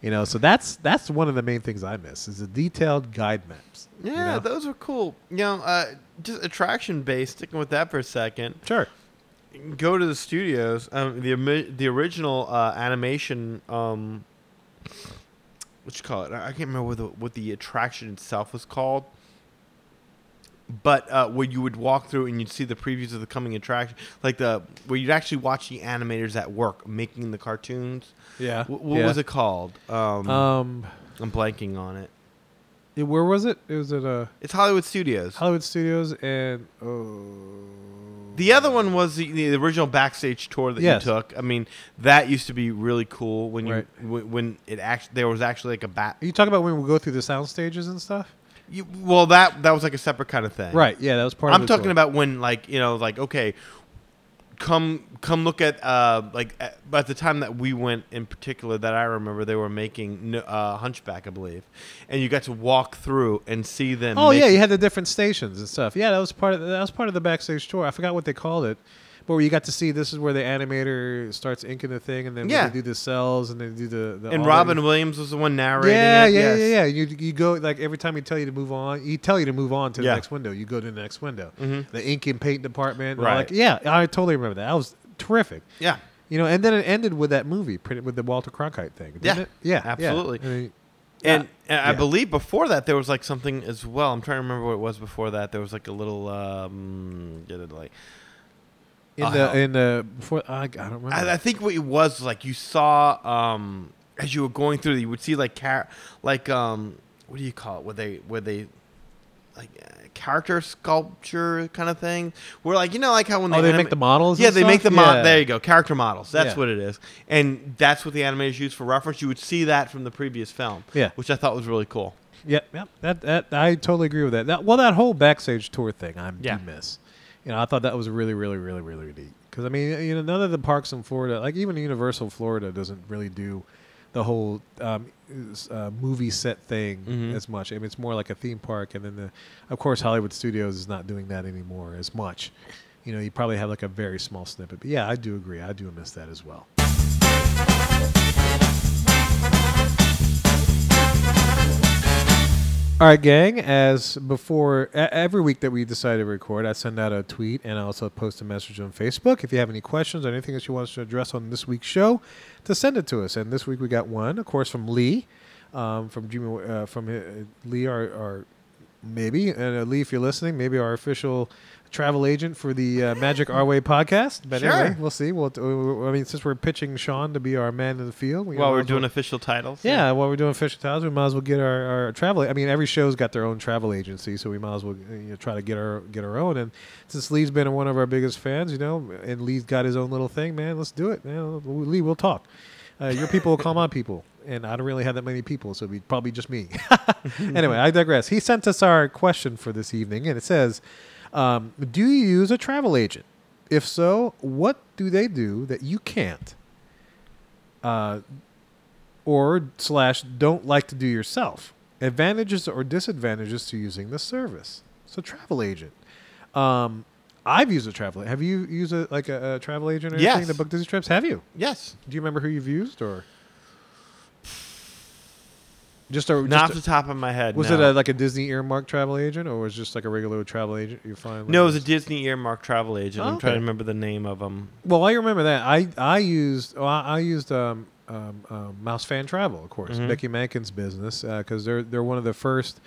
You know, so that's one of the main things I miss is the detailed guide maps. Yeah, you know? Those are cool. You know, just attraction-based, sticking with that for a second. Sure. Go to the studios. The original animation, what you call it? I can't remember what the attraction itself was called. But where you would walk through and you'd see the previews of the coming attraction, like where you'd actually watch the animators at work making the cartoons. Yeah. What was it called? I'm blanking on it. Where was it? It's Hollywood Studios. And the other one was the original backstage tour that you took. I mean, that used to be really cool when you when it actually there was actually like a bat. Are you talking about when we go through the sound stages and stuff? Well, that was like a separate kind of thing. Right, yeah, that was part of it. I'm talking about when, like, you know, like, okay, come look at, like, at the time that we went in particular that I remember, they were making Hunchback, I believe. And you got to walk through and see them. Oh, yeah, you had the different stations and stuff. Yeah, that was part of the backstage tour. I forgot what they called it. But where you got to see this is where the animator starts inking the thing, and then they do the cells, and they do the and Robin Williams was the one narrating. Yeah. You go like every time he tell you to move on to the next window. You go to the next window, the ink and paint department. Right. I totally remember that. That was terrific. Yeah, you know, and then it ended with that movie with the Walter Cronkite thing. Didn't it? Yeah, absolutely. Yeah. I mean, And I believe before that there was like something as well. I'm trying to remember what it was before that. There was like a little I don't remember. I think what it was like you saw as you were going through, you would see what do you call it? Where they like character sculpture kind of thing. Where like, you know, like how when they make the models. Yeah, they make the models. There you go, character models. That's what it is, and that's what the animators use for reference. You would see that from the previous film. Yeah, which I thought was really cool. Yeah. That I totally agree with that. That whole backstage tour thing, I do miss. You know, I thought that was really, really, really, really neat. Because I mean, you know, none of the parks in Florida, like even Universal Florida, doesn't really do the whole movie set thing as much. I mean, it's more like a theme park, and then of course, Hollywood Studios is not doing that anymore as much. You know, you probably have like a very small snippet. But yeah, I do agree. I do miss that as well. All right, gang, as before, every week that we decide to record, I send out a tweet and I also post a message on Facebook. If you have any questions or anything that you want us to address on this week's show, to send it to us. And this week we got one, of course, from Lee, Lee, Lee, if you're listening, maybe our official travel agent for the Magic Our Way podcast. But sure. Anyway, we'll see. Since we're pitching Sean to be our man in the field. Official titles. Yeah, while we're doing official titles, we might as well get our travel. I mean, every show's got their own travel agency, so we might as well try to get our own. And since Lee's been one of our biggest fans, you know, and Lee's got his own little thing, man, let's do it. Man. Lee, we'll talk. Your people will call my people. And I don't really have that many people, so it'd be probably just me. Anyway, I digress. He sent us our question for this evening, and it says, do you use a travel agent? If so, what do they do that you can't? Or don't like to do yourself? Advantages or disadvantages to using the service? So travel agent. I've used a travel agent. Have you used a travel agent or anything to book Disney trips? Have you? Yes. Do you remember who you've used or... Not off the top of my head. Was it like a Disney earmark travel agent, or was it just like a regular travel agent? No, it was a Disney earmark travel agent. I'm trying to remember the name of them. Well, I remember that. I used Mouse Fan Travel, of course, Becky Mankin's business, because they're one of the first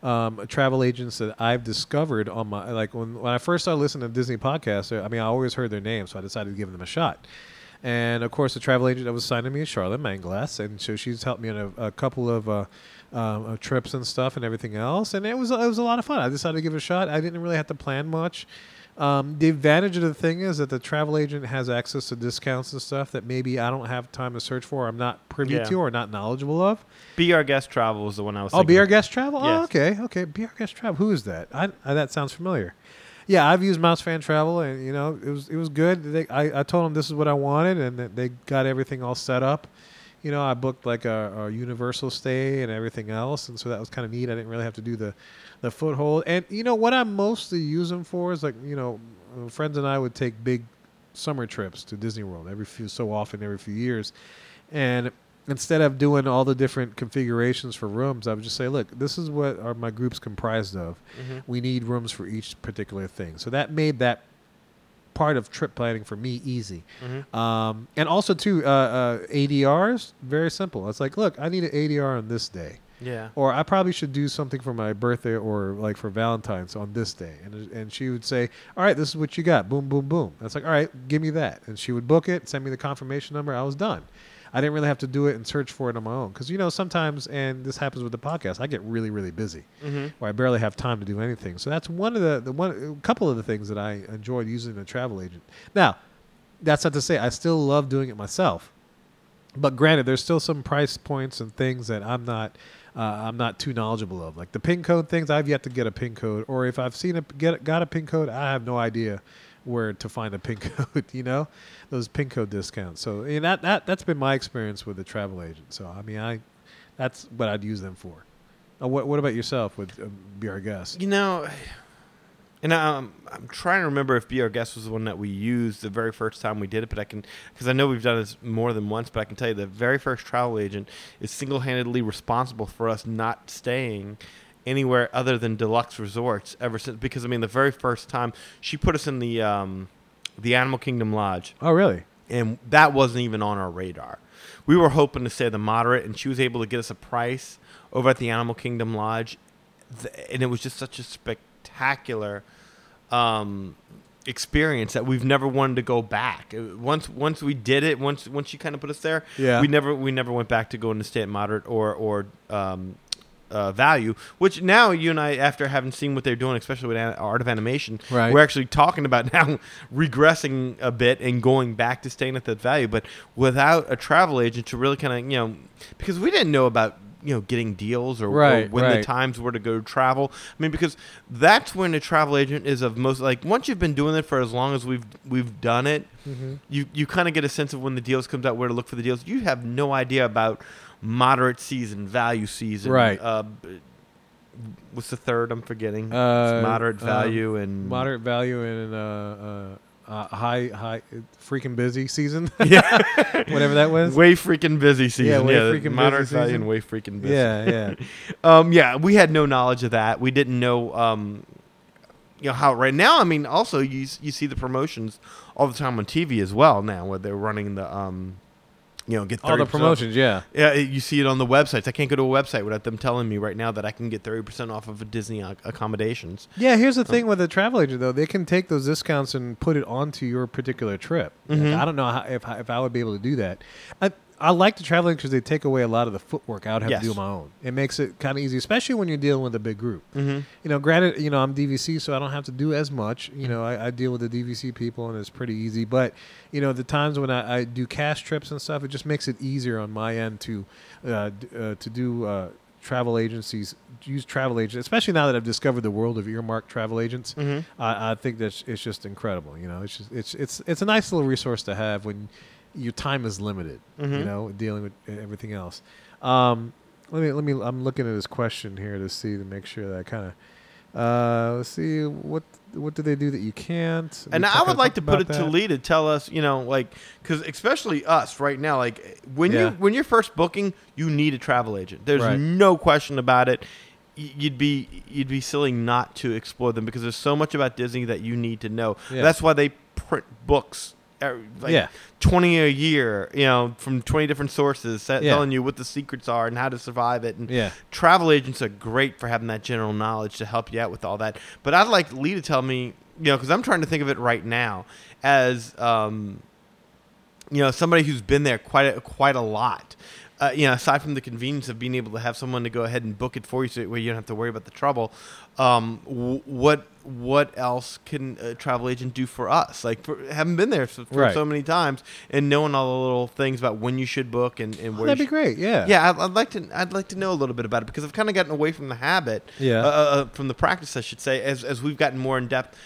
travel agents that I've discovered on my when I first started listening to Disney podcasts. I mean, I always heard their name, so I decided to give them a shot. And, of course, the travel agent that was signing me is Charlotte Manglass. And so she's helped me on a couple of trips and stuff and everything else. And it was a lot of fun. I decided to give it a shot. I didn't really have to plan much. The advantage of the thing is that the travel agent has access to discounts and stuff that maybe I don't have time to search for, or I'm not privy to, or not knowledgeable of. Be Our Guest Travel was the one I was thinking. Be Our Guest Travel? Yes. Oh, okay. Be Our Guest Travel. Who is that? That sounds familiar. Yeah, I've used Mouse Fan Travel, and you know it was good. I told them this is what I wanted, and they got everything all set up. You know, I booked like a Universal stay and everything else, and so that was kind of neat. I didn't really have to do the foothold. And you know what I mostly use them for is like, you know, friends and I would take big summer trips to Disney World every few years, and instead of doing all the different configurations for rooms, I would just say, look, this is what my group's comprised of. Mm-hmm. We need rooms for each particular thing. So that made that part of trip planning for me easy. Mm-hmm. And also, too, ADRs, very simple. It's like, look, I need an ADR on this day. Yeah. Or I probably should do something for my birthday or like for Valentine's on this day. And she would say, all right, this is what you got. Boom, boom, boom. That's like, all right, give me that. And she would book it, send me the confirmation number. I was done. I didn't really have to do it and search for it on my own. Because, you know, sometimes, and this happens with the podcast, I get really, really busy or I barely have time to do anything. So that's a couple of the things that I enjoyed using a travel agent. Now, that's not to say I still love doing it myself. But granted, there's still some price points and things that I'm not too knowledgeable of. Like the pin code things, I've yet to get a pin code. Or if I've got a pin code, I have no idea where to find a pin code, you know, those pin code discounts. So and that's been my experience with the travel agent. So I mean, that's what I'd use them for. What about yourself with Be Our Guest? You know, and I'm trying to remember if Be Our Guest was the one that we used the very first time we did it, but because I know we've done this more than once, but I can tell you the very first travel agent is single-handedly responsible for us not staying anywhere other than deluxe resorts ever since, because I mean the very first time she put us in the Animal Kingdom Lodge. Oh really? and that wasn't even on our radar. We were hoping to stay at the moderate, and she was able to get us a price over at the Animal Kingdom Lodge, and it was just such a spectacular experience that we've never wanted to go back. Once we did it, once she kind of put us there, yeah. we never went back to going to stay at moderate or value, which now you and I, after having seen what they're doing, especially with Art of Animation, right. We're actually talking about now regressing a bit and going back to staying at that value, but without a travel agent to really kind of, because we didn't know about, getting deals or when the times were to go travel. I mean, because that's when a travel agent is of most, like, once you've been doing it for as long as we've done it, mm-hmm. you kind of get a sense of when the deals comes out, where to look for the deals. You have no idea about moderate season, value season. Right. What's the third? I'm forgetting. It's moderate value and high freaking busy season. Yeah. Whatever that was. Way freaking busy season. Yeah, freaking moderate busy value season. And way freaking busy. Yeah, yeah. We had no knowledge of that. We didn't know how right now, I mean, also you see the promotions all the time on TV as well now, where they're running the get 30% all the promotions, off. Yeah. You see it on the websites. I can't go to a website without them telling me right now that I can get 30% off of Disney accommodations. Yeah, here's the thing with a travel agent, though. They can take those discounts and put it onto your particular trip. Mm-hmm. I don't know if I would be able to do that. I like the travel agents because they take away a lot of the footwork I would have to do on my own. It makes it kind of easy, especially when you're dealing with a big group. Mm-hmm. Granted, I'm DVC, so I don't have to do as much. I deal with the DVC people, and it's pretty easy. But, the times when I do cash trips and stuff, it just makes it easier on my end to do travel agencies, use travel agents, especially now that I've discovered the world of earmarked travel agents. Mm-hmm. I think that it's just incredible. It's a nice little resource to have when your time is limited, mm-hmm. Dealing with everything else. Let me. I'm looking at this question here to make sure that I kind of let's see what do they do that you can't. And I would like to put it to Lee to tell us, because especially us right now, like when you're first booking, you need a travel agent. There's no question about it. You'd be silly not to explore them because there's so much about Disney that you need to know. Yeah. That's why they print books. 20 a year, from 20 different sources telling you what the secrets are and how to survive it. And travel agents are great for having that general knowledge to help you out with all that. But I'd like Lee to tell me, because I'm trying to think of it right now as, somebody who's been there quite a lot. Aside from the convenience of being able to have someone to go ahead and book it for you so where you don't have to worry about the trouble, what else can a travel agent do for us? Like, having been there for so many times and knowing all the little things about when you should book and where. That'd be great. Yeah. Yeah, I'd like to know a little bit about it because I've kind of gotten away from the habit. Yeah. From the practice, I should say, as we've gotten more in depth.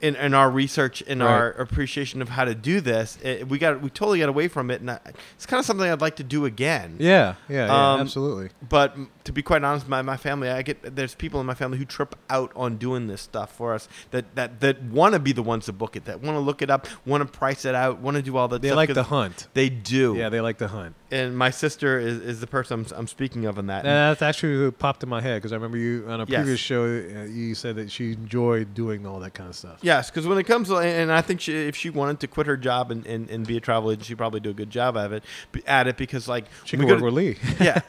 In our research, our appreciation of how to do this, we totally got away from it, and it's kind of something I'd like to do again. Yeah, absolutely. But to be quite honest, my family, there's people in my family who trip out on doing this stuff for us that want to be the ones to book it, that want to look it up, want to price it out, want to do all that. They like the hunt. They do. Yeah, they like the hunt. And my sister is the person I'm speaking of in that. That's actually who popped in my head because I remember you on a previous show. You said that she enjoyed doing all that kind of stuff. Yeah. Yes, because when it comes to, and I think if she wanted to quit her job and be a travel agent, she'd probably do a good job at it because, like, she could work with Lee. Yeah.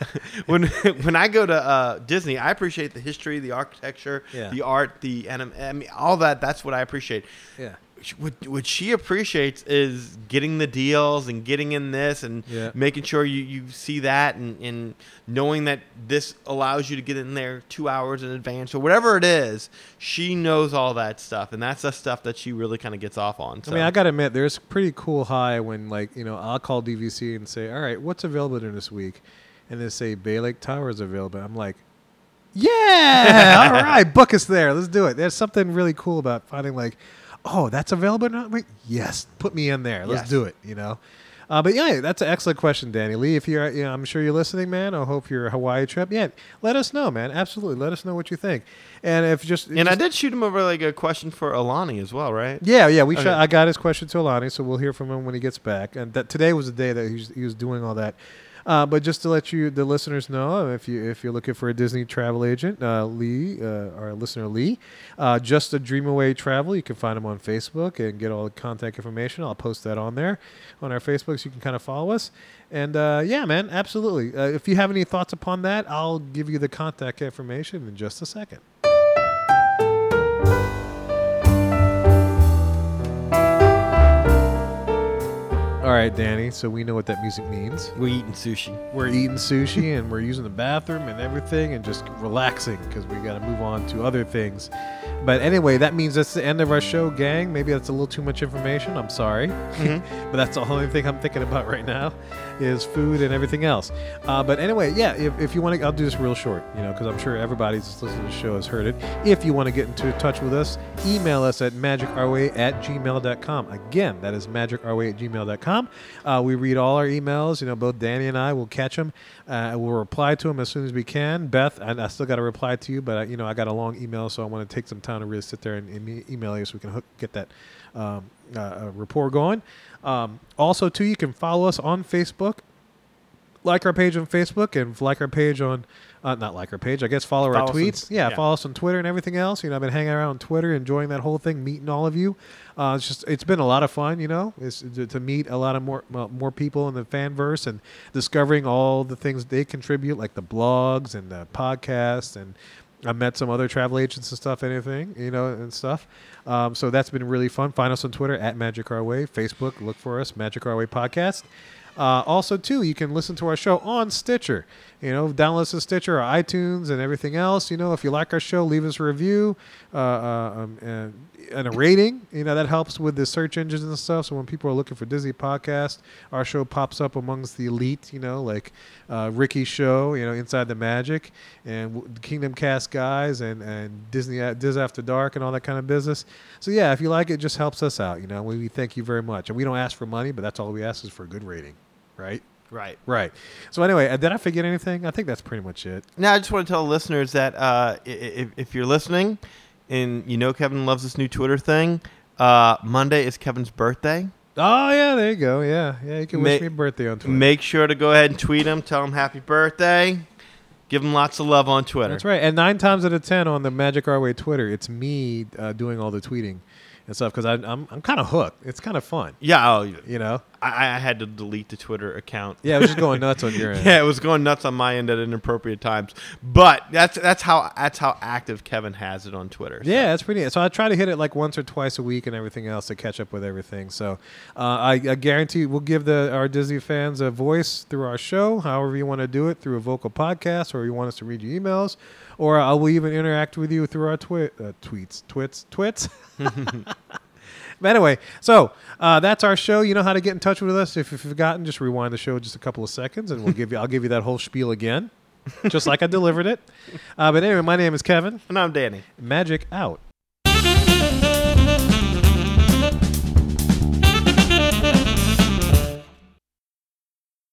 When I go to Disney, I appreciate the history, the architecture, the art, the anime, I mean, all that. That's what I appreciate. Yeah. What she appreciates is getting the deals and getting in this and making sure you see that and knowing that this allows you to get in there 2 hours in advance or whatever it is. She knows all that stuff, and that's the stuff that she really kind of gets off on. So. I mean, I got to admit, there's pretty cool high when, like, I'll call DVC and say, all right, what's available during this week? And they say Bay Lake Tower is available. I'm like, yeah, all right, book us there. Let's do it. There's something really cool about finding, like, oh, that's available? Not? Wait, yes, put me in there. Let's do it, But yeah, that's an excellent question, Danny. Lee, if you're, I'm sure you're listening, man. I hope your Hawaii trip. Yeah, let us know, man. Absolutely, let us know what you think. And if just I did shoot him over like a question for Aulani as well, right? Yeah. I got his question to Aulani, so we'll hear from him when he gets back. And today was the day that he was doing all that. But just to let you, the listeners, know, if you're looking for a Disney travel agent, Lee, our listener Lee, Just a Dream Away Travel. You can find him on Facebook and get all the contact information. I'll post that on there on our Facebook, so you can kind of follow us. And yeah, man, absolutely. If you have any thoughts upon that, I'll give you the contact information in just a second. All right, Danny, so we know what that music means. We're eating sushi. We're eating sushi, and we're using the bathroom and everything and just relaxing because we got to move on to other things. But anyway, that means that's the end of our show, gang. Maybe that's a little too much information. I'm sorry. Mm-hmm. But that's the only thing I'm thinking about right now is food and everything else. But anyway, yeah, if you want to, I'll do this real short, you know, because I'm sure everybody that's listening to the show has heard it. If you want to get into touch with us, email us at magicourway@gmail.com. Again, that is magicourway@gmail.com. We read all our emails. You know, both Danny and I will catch them. We'll reply to them as soon as we can. Beth, I still got to reply to you, but I got a long email, so I want to take some time to really sit there and email you so we can get that rapport going. Also, too, you can follow us on Facebook. Like our page on Facebook and like our page on, not like our page, I guess follow our tweets. Yeah, follow us on Twitter and everything else. You know, I've been hanging around on Twitter, enjoying that whole thing, meeting all of you. It's been a lot of fun, you know, to meet a lot of more people in the fanverse and discovering all the things they contribute, like the blogs and the podcasts, and I met some other travel agents and stuff, and stuff. So that's been really fun. Find us on Twitter at Magic Our Way. Facebook, look for us, Magic Our Way Podcast. Also, too, you can listen to our show on Stitcher. You know, download us on Stitcher or iTunes and everything else. You know, if you like our show, leave us a review and a rating. You know, that helps with the search engines and stuff. So when people are looking for Disney podcasts, our show pops up amongst the elite, you know, like Ricky's show, you know, Inside the Magic, and Kingdom Cast guys and Disney After Dark and all that kind of business. So, yeah, if you like it, just helps us out. You know, we thank you very much. And we don't ask for money, but that's all we ask is for a good rating. Right. So anyway, did I forget anything? I think that's pretty much it. Now, I just want to tell listeners that if you're listening and you know Kevin loves this new Twitter thing, Monday is Kevin's birthday. Oh, yeah, there you go. Yeah, you can wish me a birthday on Twitter. Make sure to go ahead and tweet him, tell him happy birthday. Give them lots of love on Twitter. That's right. And 9 times out of 10 on the Magic Our Way Twitter, it's me doing all the tweeting and stuff because I'm kind of hooked. It's kind of fun. Yeah, you know, I had to delete the Twitter account. Yeah, it was just going nuts on your end. Yeah, it was going nuts on my end at inappropriate times. But that's how active Kevin has it on Twitter. So. Yeah, that's pretty. So I try to hit it like once or twice a week and everything else to catch up with everything. So I guarantee we'll give our Disney fans a voice through our show, however you want to do it, through a vocal podcast, or you want us to read your emails. Or I will even interact with you through our tweets. But anyway, so that's our show. You know how to get in touch with us. If you've forgotten, just rewind the show just a couple of seconds, and I'll give you that whole spiel again, just like I delivered it. But anyway, my name is Kevin. And I'm Danny. Magic out.